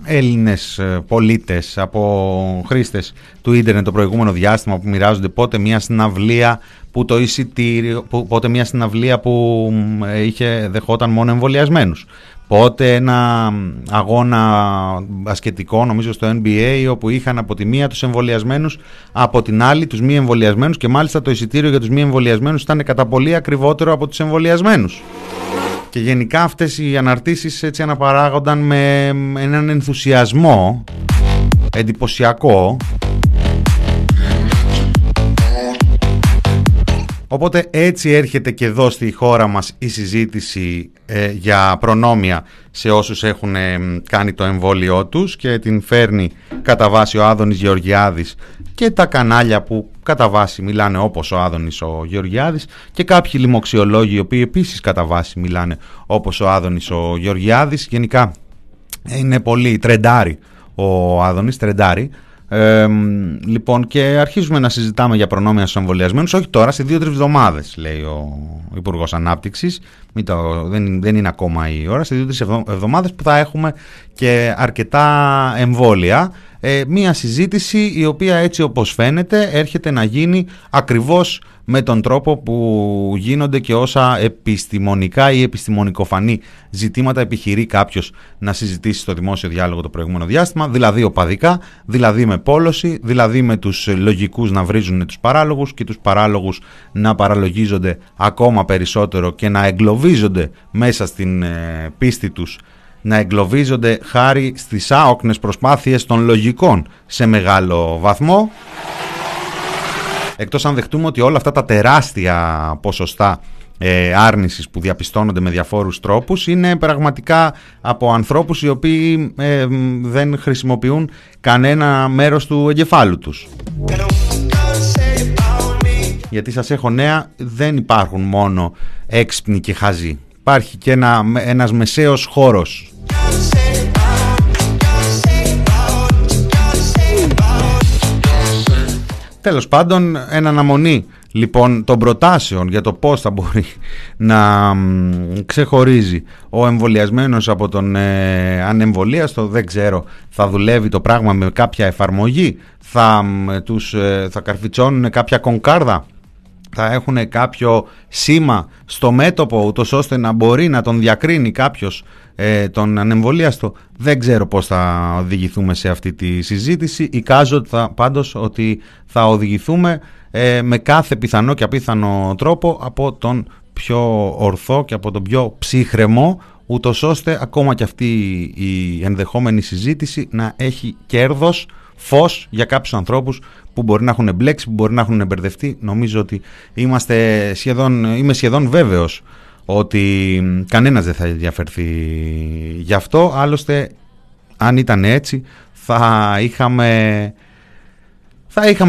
Έλληνες πολίτες, από χρήστες του ίντερνετ το προηγούμενο διάστημα που μοιράζονται πότε μια συναυλία που το εισιτήριο, πότε μια συναυλία που δεχόταν μόνο εμβολιασμένους. Πότε ένα αγώνα ασχετικό, νομίζω στο NBA, όπου είχαν από τη μία τους εμβολιασμένους, από την άλλη τους μη εμβολιασμένους και μάλιστα το εισιτήριο για τους μη εμβολιασμένους ήταν κατά πολύ ακριβότερο από τους εμβολιασμένους. Και γενικά αυτές οι αναρτήσεις έτσι αναπαράγονταν με έναν ενθουσιασμό εντυπωσιακό. Οπότε έτσι έρχεται και εδώ στη χώρα μας η συζήτηση για προνόμια σε όσους έχουν κάνει το εμβόλιο τους και την φέρνει κατά βάση ο Άδωνης Γεωργιάδης και τα κανάλια που κατά βάση μιλάνε όπως ο Άδωνης ο Γεωργιάδης και κάποιοι λοιμοξιολόγοι οι οποίοι επίσης κατά βάση μιλάνε όπως ο Άδωνης ο Γεωργιάδης. Γενικά είναι πολύ τρεντάρι ο Άδωνης, τρεντάρι. Λοιπόν, και αρχίζουμε να συζητάμε για προνόμια στους εμβολιασμένους, όχι τώρα, σε 2-3 εβδομάδες, λέει ο Υπουργός Ανάπτυξης. Δεν είναι ακόμα η ώρα, σε 2-3 εβδομάδες που θα έχουμε και αρκετά εμβόλια. Μία συζήτηση η οποία έτσι όπως φαίνεται έρχεται να γίνει ακριβώς με τον τρόπο που γίνονται και όσα επιστημονικά ή επιστημονικοφανή ζητήματα επιχειρεί κάποιος να συζητήσει στο δημόσιο διάλογο το προηγούμενο διάστημα, δηλαδή οπαδικά, δηλαδή με πόλωση, δηλαδή με τους λογικούς να βρίζουν τους παράλογους και τους παράλογους να παραλογίζονται ακόμα περισσότερο και να εγκλωβίζονται μέσα στην πίστη τους, να εγκλωβίζονται χάρη στις άοκνες προσπάθειες των λογικών σε μεγάλο βαθμό. Εκτός αν δεχτούμε ότι όλα αυτά τα τεράστια ποσοστά άρνησης που διαπιστώνονται με διαφόρους τρόπους είναι πραγματικά από ανθρώπους οι οποίοι δεν χρησιμοποιούν κανένα μέρος του εγκεφάλου τους. Γιατί σας έχω νέα, δεν υπάρχουν μόνο έξυπνοι και χαζοί. Υπάρχει και ένας μεσαίος χώρος. Τέλος πάντων, εν αναμονή λοιπόν των προτάσεων για το πώς θα μπορεί να ξεχωρίζει ο εμβολιασμένος από τον ανεμβολίαστο, δεν ξέρω, θα δουλεύει το πράγμα με κάποια εφαρμογή, θα καρφιτσώνουν κάποια κονκάρδα, θα έχουν κάποιο σήμα στο μέτωπο ούτως ώστε να μπορεί να τον διακρίνει κάποιος τον ανεμβολίαστο. Δεν ξέρω πώς θα οδηγηθούμε σε αυτή τη συζήτηση. Εικάζω πάντως ότι θα οδηγηθούμε με κάθε πιθανό και απίθανο τρόπο από τον πιο ορθό και από τον πιο ψύχρεμο, ούτως ώστε ακόμα και αυτή η ενδεχόμενη συζήτηση να έχει κέρδος, φως για κάποιους ανθρώπους που μπορεί να έχουν εμπλέξει, που μπορεί να έχουν εμπερδευτεί. Νομίζω ότι είμαι σχεδόν βέβαιος ότι κανένας δεν θα ενδιαφερθεί γι' αυτό. Άλλωστε, αν ήταν έτσι, θα είχαμε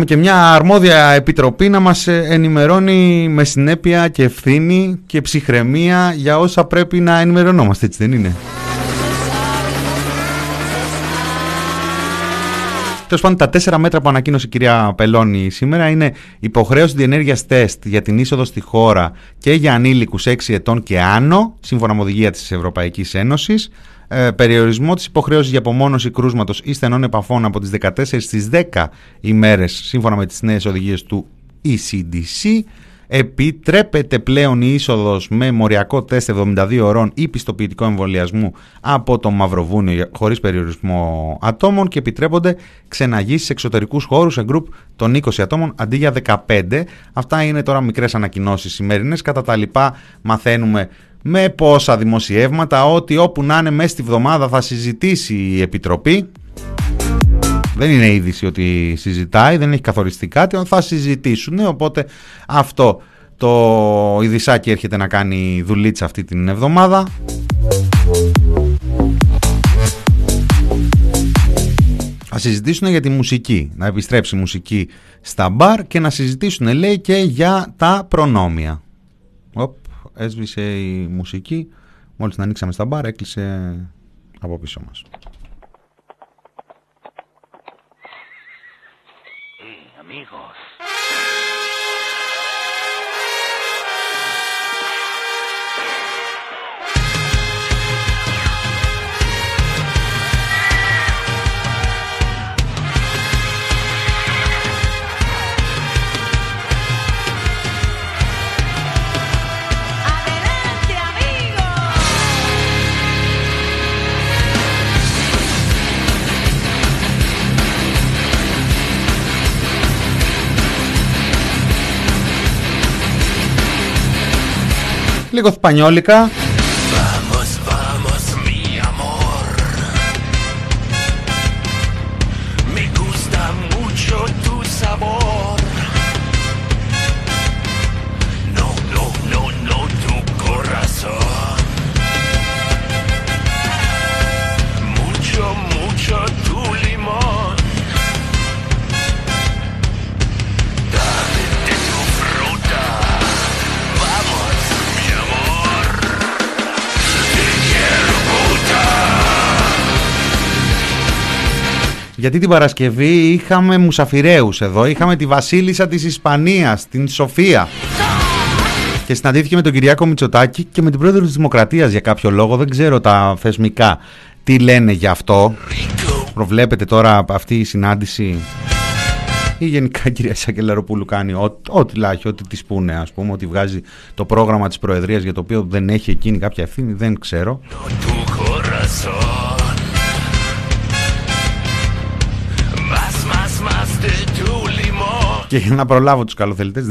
και μια αρμόδια επιτροπή να μας ενημερώνει με συνέπεια και ευθύνη και ψυχραιμία για όσα πρέπει να ενημερωνόμαστε, έτσι δεν είναι? Τέλος πάντων, τα 4 μέτρα που ανακοίνωσε η κυρία Πελώνη σήμερα είναι υποχρέωση διενέργειας τεστ για την είσοδο στη χώρα και για ανήλικους 6 ετών και άνω, σύμφωνα με οδηγία της Ευρωπαϊκής Ένωσης, περιορισμό της υποχρέωσης για απομόνωση κρούσματος ή στενών επαφών από τις 14 στις 10 ημέρες, σύμφωνα με τις νέες οδηγίες του ECDC. Επιτρέπεται πλέον η είσοδος με μοριακό τεστ 72 ωρών ή πιστοποιητικό εμβολιασμού από το Μαυροβούνιο χωρίς περιορισμό ατόμων, και επιτρέπονται ξεναγήσεις σε εξωτερικούς χώρους σε γκρουπ των 20 ατόμων αντί για 15. Αυτά είναι τώρα μικρές ανακοινώσεις σημερινές. Κατά τα λοιπά μαθαίνουμε με πόσα δημοσιεύματα ότι όπου να είναι μέσα στη βδομάδα θα συζητήσει η Επιτροπή. Δεν είναι είδηση ότι συζητάει, δεν έχει καθοριστεί κάτι, θα συζητήσουν. Οπότε αυτό το ειδησάκι έρχεται να κάνει δουλίτσα αυτή την εβδομάδα. Θα συζητήσουν για τη μουσική, να επιστρέψει μουσική στα μπαρ, και να συζητήσουν, λέει, και για τα προνόμια. Έσβησε η μουσική, μόλις την ανοίξαμε στα μπαρ, έκλεισε από πίσω μας. Λίγο σπανιόλικα. Γιατί την Παρασκευή είχαμε μουσαφιρέους εδώ, είχαμε τη βασίλισσα της Ισπανίας, την Σοφία, και συναντήθηκε με τον Κυριάκο Μητσοτάκη και με την πρόεδρο της Δημοκρατίας για κάποιο λόγο. Δεν ξέρω τα θεσμικά τι λένε γι' αυτό. Προβλέπετε τώρα αυτή η συνάντηση, ή γενικά η κυρία Σακελαροπούλου κάνει ό,τι λάχει, ό,τι της πούνε, ας πούμε, ότι βγάζει το πρόγραμμα της Προεδρίας για το οποίο δεν έχει εκείνη κάποια ευθύνη, δεν ξέρω. Και για να προλάβω τους καλοθελητές,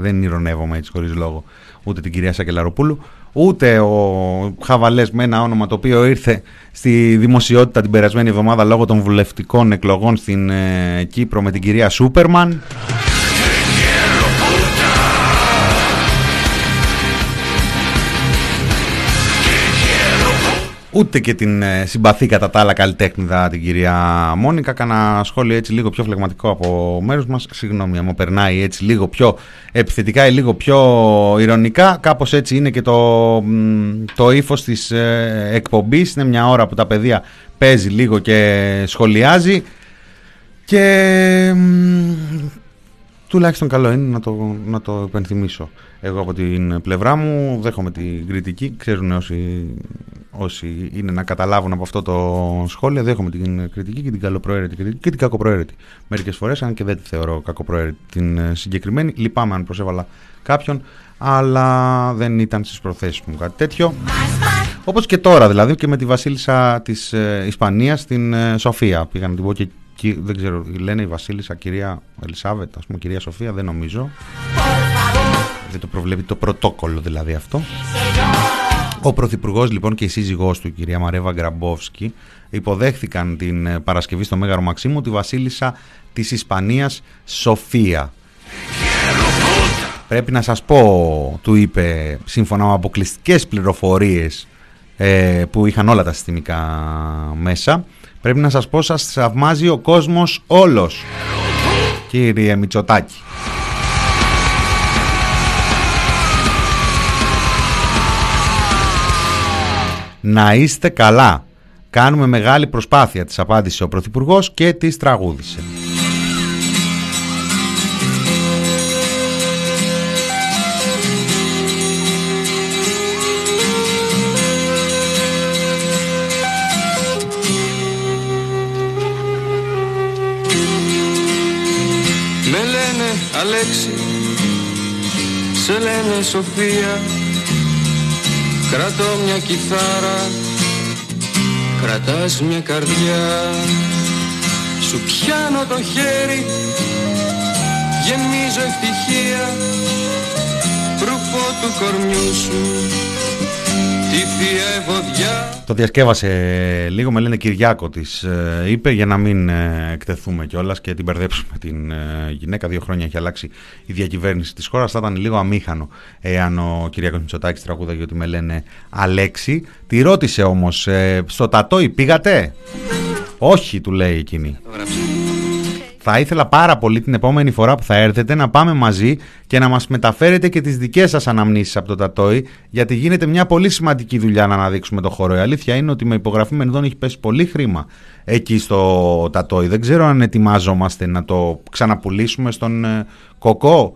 δεν ηρωνεύομαι έτσι χωρίς λόγο ούτε την κυρία Σακελαροπούλου, ούτε ο Χαβαλές με ένα όνομα το οποίο ήρθε στη δημοσιότητα την περασμένη εβδομάδα λόγω των βουλευτικών εκλογών στην Κύπρο με την κυρία Σούπερμαν. ούτε και την συμπαθή κατά τα άλλα καλλιτέχνηδα την κυρία Μόνικα. Κάνα σχόλιο έτσι λίγο πιο φλεγματικό από μέρους μας. Συγγνώμη μου περνάει έτσι λίγο πιο επιθετικά ή λίγο πιο ειρωνικά. Κάπως έτσι είναι και το ύφος της εκπομπής. Είναι μια ώρα που τα παιδεία παίζει λίγο και σχολιάζει. Και τουλάχιστον καλό είναι να το υπενθυμίσω. Εγώ από την πλευρά μου δέχομαι την κριτική. Ξέρουν όσοι είναι να καταλάβουν από αυτό το σχόλιο. Δέχομαι την κριτική και την καλοπροαίρετη κριτική και την κακοπροαίρετη. Μερικές φορές, αν και δεν τη θεωρώ κακοπροαίρετη την συγκεκριμένη, λυπάμαι αν προσέβαλα κάποιον, αλλά δεν ήταν στις προθέσεις μου κάτι τέτοιο. Όπως και τώρα δηλαδή και με τη βασίλισσα της Ισπανίας, την Σοφία. Πήγα να την πω και εκεί, δεν ξέρω, λένε η βασίλισσα κυρία Ελισάβετ, ας πούμε κυρία Σοφία, δεν νομίζω. Δεν το προβλέπει το πρωτόκολλο δηλαδή αυτό. Ο πρωθυπουργός λοιπόν και η σύζυγός του, η κυρία Μαρέβα Γκραμπόφσκι, υποδέχθηκαν την Παρασκευή στο Μέγαρο Μαξίμου τη βασίλισσα της Ισπανίας Σοφία. Πρέπει να σας πω, του είπε, σύμφωνα με αποκλειστικές πληροφορίες που είχαν όλα τα συστημικά μέσα, πρέπει να σας πω, σας θαυμάζει ο κόσμος όλος, κύριε Μητσοτάκη. Να είστε καλά. Κάνουμε μεγάλη προσπάθεια, της απάντησε ο πρωθυπουργός και της τραγούδισε. Με λένε Αλέξη, σε λένε Σοφία. Κρατώ μια κιθάρα, κρατάς μια καρδιά. Σου πιάνω το χέρι, γεμίζω ευτυχία. Ρουφώ του κορμιού σου τη θεία ευωδιά. Το διασκεύασε λίγο, με λένε Κυριάκο της είπε, για να μην εκτεθούμε κιόλας και την μπερδέψουμε την γυναίκα. 2 χρόνια έχει αλλάξει η διακυβέρνηση της χώρας. Θα ήταν λίγο αμήχανο εάν ο Κυριάκος Μητσοτάκης τραγούδαγε ότι με λένε Αλέξη. Τη ρώτησε όμως, στο Τατόι πήγατε? Όχι, του λέει εκείνη. Θα ήθελα πάρα πολύ την επόμενη φορά που θα έρθετε να πάμε μαζί και να μας μεταφέρετε και τις δικές σας αναμνήσεις από το Τατόι, γιατί γίνεται μια πολύ σημαντική δουλειά να αναδείξουμε το χώρο. Η αλήθεια είναι ότι με υπογραφή μενδών έχει πέσει πολύ χρήμα εκεί στο Τατόι. Δεν ξέρω αν ετοιμάζομαστε να το ξαναπουλήσουμε στον Κοκό,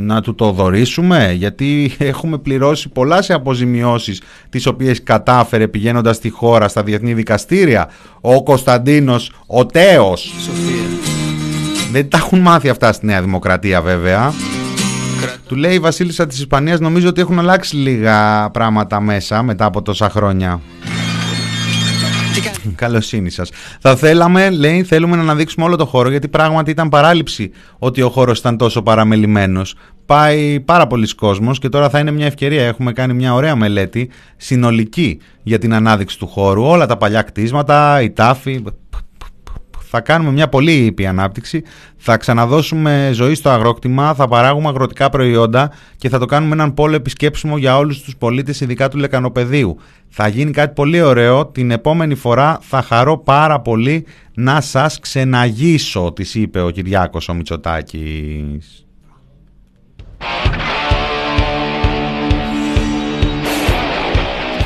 να του το δωρήσουμε, γιατί έχουμε πληρώσει πολλά σε αποζημιώσεις τις οποίες κατάφερε πηγαίνοντας στη χώρα στα διεθνή δικαστήρια ο Κωνσταντίνος ο Τέος. Σοφία. Δεν τα έχουν μάθει αυτά στη Νέα Δημοκρατία βέβαια. Του λέει η βασίλισσα της Ισπανίας, νομίζω ότι έχουν αλλάξει λίγα πράγματα μέσα μετά από τόσα χρόνια. Καλοσύνη σας. Θα θέλαμε, λέει, θέλουμε να αναδείξουμε όλο το χώρο, γιατί πράγματι ήταν παράληψη ότι ο χώρος ήταν τόσο παραμελημένος. Πάει πάρα πολλοί κόσμος και τώρα θα είναι μια ευκαιρία. Έχουμε κάνει μια ωραία μελέτη συνολική για την ανάδειξη του χώρου. Όλα τα παλιά κτίσματα, οι τάφοι. Θα κάνουμε μια πολύ ήπια ανάπτυξη, θα ξαναδώσουμε ζωή στο αγρόκτημα, θα παράγουμε αγροτικά προϊόντα και θα το κάνουμε έναν πόλο επισκέψιμο για όλους τους πολίτες, ειδικά του Λεκανοπεδίου. Θα γίνει κάτι πολύ ωραίο, την επόμενη φορά θα χαρώ πάρα πολύ να σας ξεναγήσω, της είπε ο Κυριάκος ο Μητσοτάκης.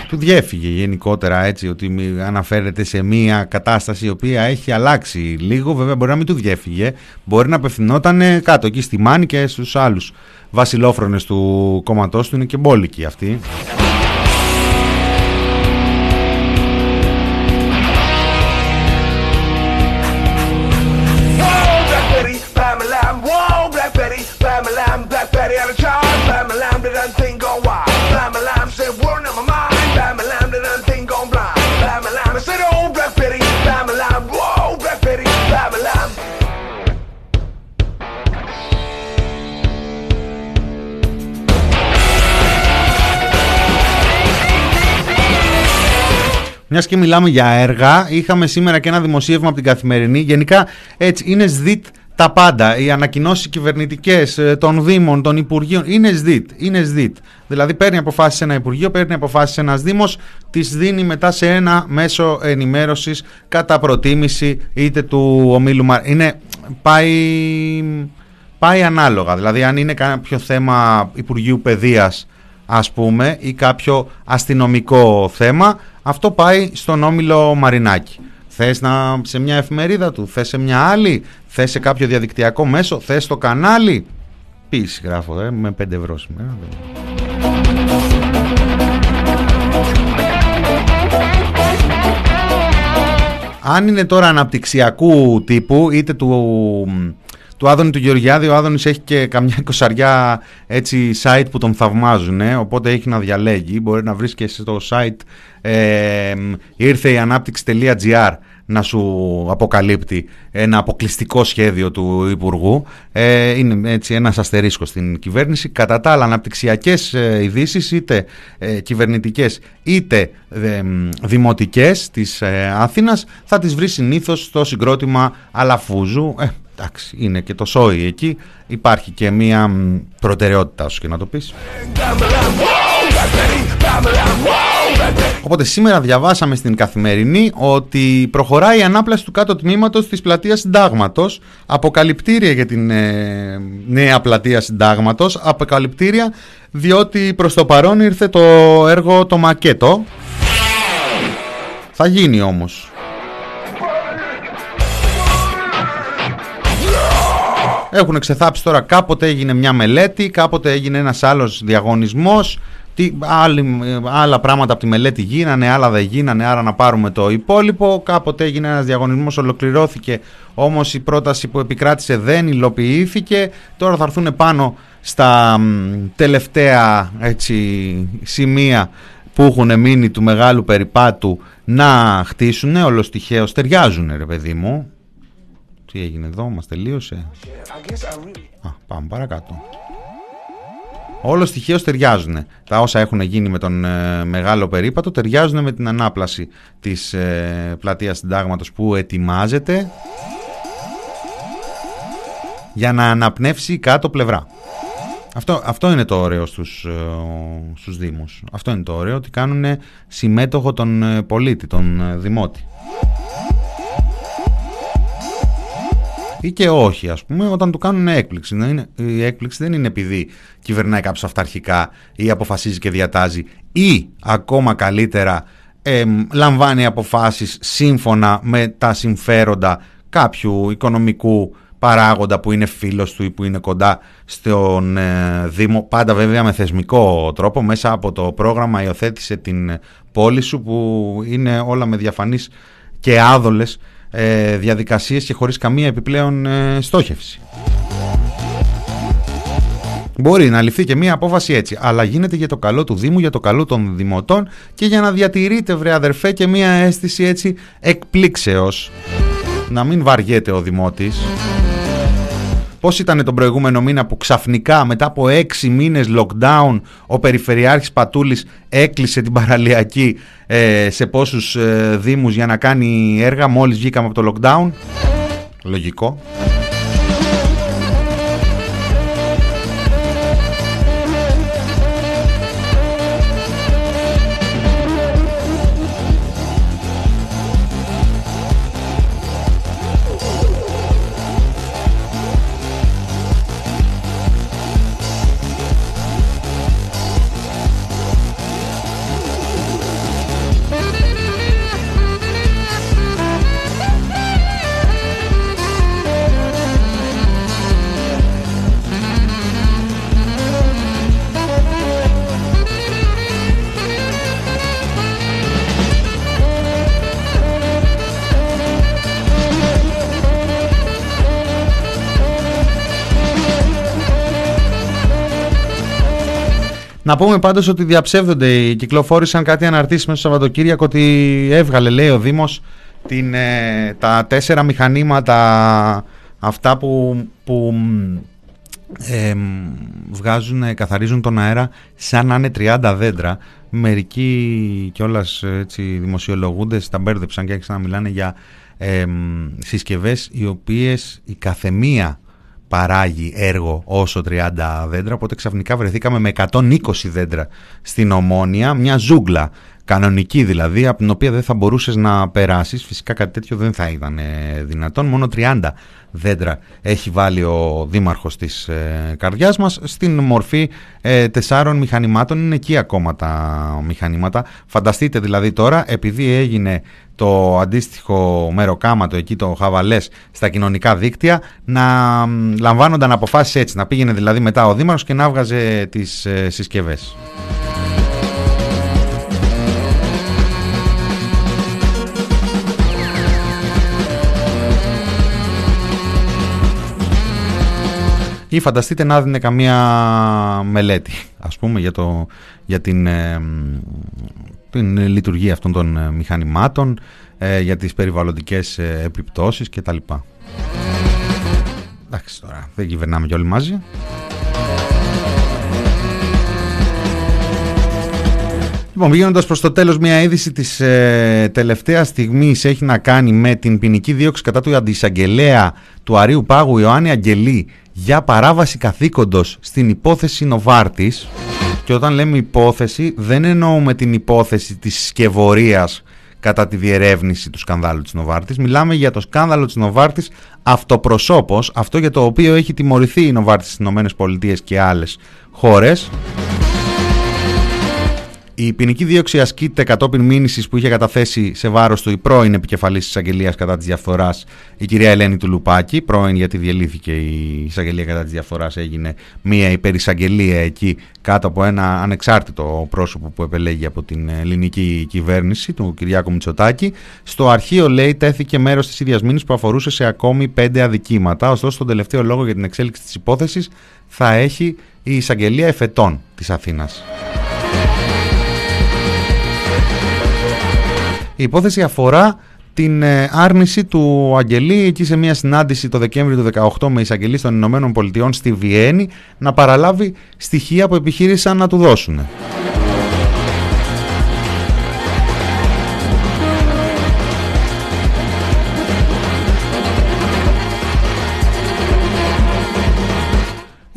Του διέφυγε γενικότερα έτσι ότι αναφέρεται σε μια κατάσταση η οποία έχει αλλάξει λίγο. Βέβαια μπορεί να μην του διέφυγε, μπορεί να απευθυνόταν κάτω εκεί στη Μάνη και στους άλλους βασιλόφρονες του κόμματός του. Είναι και μπόλικοι αυτοί. Μιας και μιλάμε για έργα, είχαμε σήμερα και ένα δημοσίευμα από την Καθημερινή. Γενικά έτσι είναι σδίτ τα πάντα, οι ανακοινώσεις κυβερνητικές των Δήμων, των Υπουργείων, είναι ΣΔΙΤ, είναι ΣΔΙΤ. Δηλαδή παίρνει αποφάσεις ένα Υπουργείο, παίρνει αποφάσεις ένας Δήμος, τις δίνει μετά σε ένα μέσο ενημέρωσης κατά προτίμηση είτε του ομίλου είναι, πάει ανάλογα, δηλαδή αν είναι κάποιο θέμα Υπουργείου Παιδείας ας πούμε ή κάποιο αστυνομικό θέμα, αυτό πάει στον όμιλο Μαρινάκη. Θες να σε μια εφημερίδα του, θες σε μια άλλη, θες σε κάποιο διαδικτυακό μέσο, θες στο κανάλι. Πεις γράφω με 5 ευρώ σήμερα. Αν είναι τώρα αναπτυξιακού τύπου, είτε του Άδωνη του Γεωργιάδη, ο Άδωνης έχει και καμιά 20 έτσι site που τον θαυμάζουν, οπότε έχει να διαλέγει, μπορεί να βρεις και στο site ήρθε η ανάπτυξη.gr να σου αποκαλύπτει ένα αποκλειστικό σχέδιο του Υπουργού, είναι έτσι ένας αστερίσκος στην κυβέρνηση. Κατά τα άλλα, αναπτυξιακές ειδήσεις, είτε κυβερνητικές είτε δημοτικές της Αθήνας, θα τις βρεις συνήθως στο συγκρότημα Αλαφούζου. Εντάξει, είναι και το ΣΟΗ εκεί, υπάρχει και μία προτεραιότητα, όσο και να το πεις. Οπότε σήμερα διαβάσαμε στην Καθημερινή ότι προχωράει η ανάπλαση του κάτω τμήματος της πλατείας Συντάγματος, αποκαλυπτήρια για την νέα πλατεία Συντάγματος, αποκαλυπτήρια διότι προς το παρόν ήρθε το έργο το μακέτο. Θα γίνει όμως. Έχουν εξεθάψει τώρα, κάποτε έγινε μια μελέτη, κάποτε έγινε ένας άλλος διαγωνισμός, άλλα πράγματα από τη μελέτη γίνανε, άλλα δεν γίνανε, άρα να πάρουμε το υπόλοιπο. Κάποτε έγινε ένας διαγωνισμός, ολοκληρώθηκε, όμως η πρόταση που επικράτησε δεν υλοποιήθηκε. Τώρα θα έρθουν πάνω στα τελευταία έτσι, σημεία που έχουν μείνει του μεγάλου περιπάτου να χτίσουν, όλος τυχαίως ταιριάζουν ρε παιδί μου. Τι έγινε εδώ, μας τελείωσε. Πάμε παρακάτω. Όλος τυχαίως ταιριάζουν. Τα όσα έχουν γίνει με τον μεγάλο περίπατο ταιριάζουν με την ανάπλαση της πλατείας Συντάγματος που ετοιμάζεται για να αναπνεύσει κάτω πλευρά. Αυτό είναι το ωραίο στους Δήμους. Αυτό είναι το ωραίο, ότι κάνουν συμμέτοχο τον πολίτη, τον δημότη. Ή και όχι, ας πούμε, όταν του κάνουν έκπληξη. Η έκπληξη δεν είναι επειδή κυβερνάει κάποιος αυταρχικά ή αποφασίζει και διατάζει ή ακόμα καλύτερα λαμβάνει αποφάσεις σύμφωνα με τα συμφέροντα κάποιου οικονομικού παράγοντα που είναι φίλος του ή που είναι κοντά στον Δήμο, πάντα βέβαια με θεσμικό τρόπο, μέσα από το πρόγραμμα υιοθέτησε την πόλη σου, που είναι όλα με διαφανείς και άδολες διαδικασίες και χωρίς καμία επιπλέον στόχευση. Μπορεί να ληφθεί και μία απόφαση έτσι, αλλά γίνεται για το καλό του Δήμου, για το καλό των δημοτών και για να διατηρείται, βρε αδερφέ, και μία αίσθηση έτσι εκπλήξεως, να μην βαριέται ο δημότης. Πώς ήταν τον προηγούμενο μήνα που ξαφνικά μετά από 6 μήνες lockdown ο Περιφερειάρχης Πατούλης έκλεισε την παραλιακή σε πόσους δήμους για να κάνει έργα μόλις βγήκαμε από το lockdown. Λογικό. Να πούμε πάντως ότι διαψεύδονται, οι κυκλοφόρησαν κάτι αναρτήσεις μέσα στο Σαββατοκύριακο ότι έβγαλε, λέει, ο Δήμος τα 4 μηχανήματα αυτά που βγάζουν, καθαρίζουν τον αέρα σαν να είναι 30 δέντρα. Μερικοί κιόλας έτσι δημοσιολογούντες τα μπέρδεψαν και άρχισαν να μιλάνε για συσκευές οι οποίες η καθεμία παράγει έργο όσο 30 δέντρα, οπότε ξαφνικά βρεθήκαμε με 120 δέντρα στην Ομόνια, μια ζούγκλα κανονική δηλαδή, από την οποία δεν θα μπορούσες να περάσεις. Φυσικά κάτι τέτοιο δεν θα ήταν δυνατόν. Μόνο 30 δέντρα έχει βάλει ο δήμαρχος της καρδιάς μας στην μορφή 4 μηχανημάτων. Είναι εκεί ακόμα τα μηχανήματα. Φανταστείτε δηλαδή τώρα, επειδή έγινε το αντίστοιχο μεροκάματο εκεί, το χαβαλές, στα κοινωνικά δίκτυα, να λαμβάνονταν αποφάσεις έτσι, να πήγαινε δηλαδή μετά ο δήμαρχος και να βγάζε τις συσκευές. Ή φανταστείτε να δίνε καμία μελέτη, ας πούμε, για την λειτουργία αυτών των μηχανημάτων, για τις περιβαλλοντικές επιπτώσεις κτλ. Εντάξει, τώρα δεν κυβερνάμε κι όλοι μαζί. Λοιπόν, πηγαίνοντας προς το τέλος, μια είδηση της τελευταίας στιγμής έχει να κάνει με την ποινική δίωξη κατά του αντισαγγελέα του Αρείου Πάγου Ιωάννη Αγγελή για παράβαση καθήκοντος στην υπόθεση Νοβάρτης. Και όταν λέμε υπόθεση, δεν εννοούμε την υπόθεση της σκευωρίας κατά τη διερεύνηση του σκανδάλου της Νοβάρτης. Μιλάμε για το σκάνδαλο της Νοβάρτης αυτοπροσώπως, αυτό για το οποίο έχει τιμωρηθεί η Νοβάρτης στις ΗΠΑ και άλλες χώρες. Η ποινική δίωξη ασκείται κατόπιν μήνυσης που είχε καταθέσει σε βάρος του η πρώην επικεφαλής της εισαγγελίας κατά της διαφθοράς, η κυρία Ελένη Τουλουπάκη. Πρώην, γιατί διελήθηκε η εισαγγελία κατά της διαφθοράς, έγινε μια υπερισαγγελία εκεί κάτω από ένα ανεξάρτητο πρόσωπο που επελέγει από την ελληνική κυβέρνηση, του Κυριάκου Μητσοτάκη. Στο αρχείο, λέει, τέθηκε μέρος της ίδιας μήνυσης που αφορούσε σε ακόμη 5 αδικήματα. Ωστόσο, τον τελευταίο λόγο για την εξέλιξη της υπόθεσης θα έχει η εισαγγελία εφετών της Αθήνας. Η υπόθεση αφορά την άρνηση του Αγγελή εκεί σε μια συνάντηση το Δεκέμβριο του 2018 με εισαγγελείς των Ηνωμένων Πολιτειών στη Βιέννη να παραλάβει στοιχεία που επιχείρησαν να του δώσουν.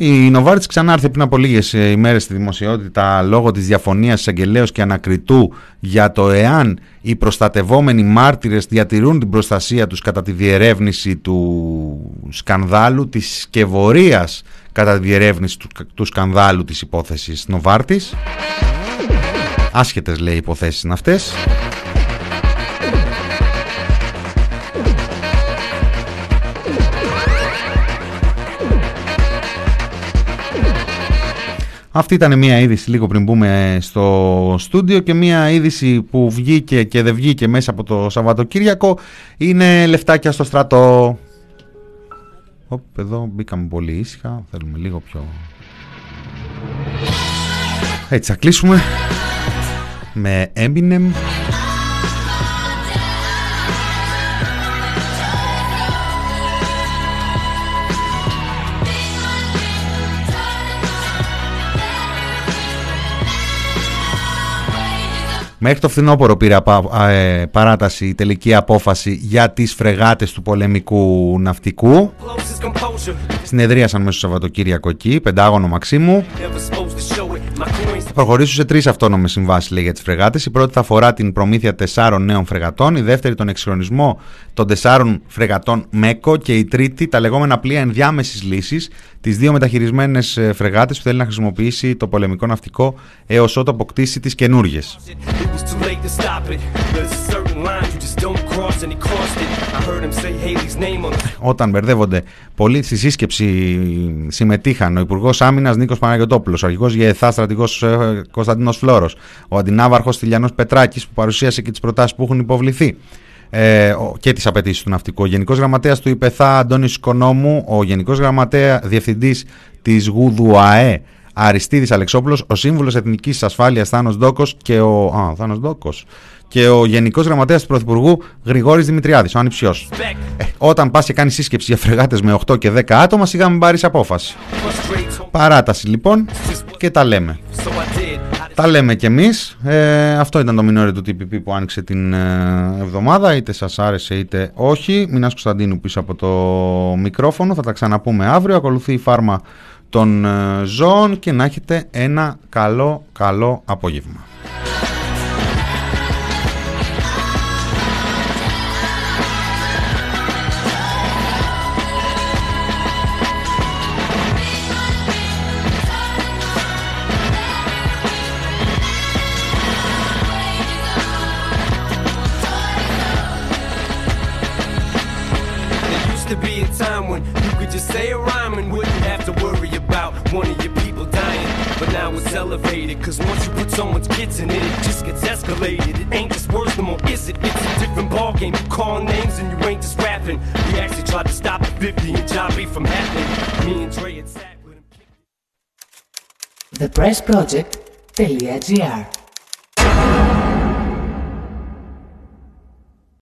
Η Νοβάρτης ξανάρθε πριν από λίγες ημέρες στη δημοσιότητα λόγω της διαφωνίας εισαγγελέως και ανακριτού για το εάν οι προστατευόμενοι μάρτυρες διατηρούν την προστασία τους κατά τη διερεύνηση του σκανδάλου, της σκευωρίας κατά τη διερεύνηση του σκανδάλου της υπόθεσης Νοβάρτης. Άσχετες, λέει, υποθέσεις είναι αυτές. Αυτή ήταν μια είδηση λίγο πριν μπούμε στο στούντιο, και μια είδηση που βγήκε και δεν βγήκε μέσα από το Σαββατοκύριακο είναι λεφτάκια στο στρατό. Εδώ μπήκαμε πολύ ήσυχα, θέλουμε λίγο πιο... Έτσι θα κλείσουμε με Eminem. Μέχρι το φθινόπωρο πήρε παράταση η τελική απόφαση για τις φρεγάτες του πολεμικού ναυτικού. Συνεδρίασαν μέσα στο Σαββατοκύριακο εκεί, Πεντάγωνο Μαξίμου. Θα προχωρήσουν σε 3 αυτόνομες συμβάσεις, λέει, για τις φρεγάτες. Η πρώτη θα αφορά την προμήθεια 4 νέων φρεγατών, η δεύτερη τον εξυγχρονισμό των 4 φρεγατών ΜΕΚΟ και η τρίτη τα λεγόμενα πλοία ενδιάμεσης λύσης, τις 2 μεταχειρισμένες φρεγάτες που θέλει να χρησιμοποιήσει το πολεμικό ναυτικό έως ότου αποκτήσει τις καινούργιες. Όταν μπερδεύονται πολλοί, στη σύσκεψη συμμετείχαν ο Υπουργός Άμυνας Νίκος Παναγιωτόπουλος, ο Αρχηγός ΓΕΘΑ Στρατηγός Κωνσταντίνος Φλώρος, ο Αντινάβαρχος Τηλιανός Πετράκης, που παρουσίασε και τις προτάσεις που έχουν υποβληθεί και τις απαιτήσεις του ναυτικού, ο Γενικός Γραμματέας του ΙΠΕΘΑ Αντώνης Οικονόμου, ο Γενικός Γραμματέας Διευθυντής της ΓΟΥΔΟΑΕ Αριστίδης Αλεξόπουλος, ο Σύμβουλος Εθνικής Ασφάλειας Θάνος Ντόκος και ο Γενικός Γραμματέας του Πρωθυπουργού Γρηγόρης Δημητριάδης, ο ανιψιός. Όταν πας και κάνεις σύσκεψη για φρεγάτες με 8 και 10 άτομα, σιγά μην πάρεις απόφαση. Παράταση λοιπόν και τα λέμε. Τα λέμε κι εμείς. Αυτό ήταν το μηνόρε του TPP που άνοιξε την εβδομάδα. Είτε σας άρεσε είτε όχι. Μινάς Κωνσταντίνου πίσω από το μικρόφωνο. Θα τα ξαναπούμε αύριο. Ακολουθεί η φάρμα των ζώων και να έχετε ένα καλό απόγευμα. Elevated, cause once you put someone's kids in it, it just gets escalated. It ain't just words no more, is it? It's a different ballgame. You call names and you ain't just rapping. We actually tried to stop the 50 and Joby from happening. Me and Dre had sat with him. The Press Project.gr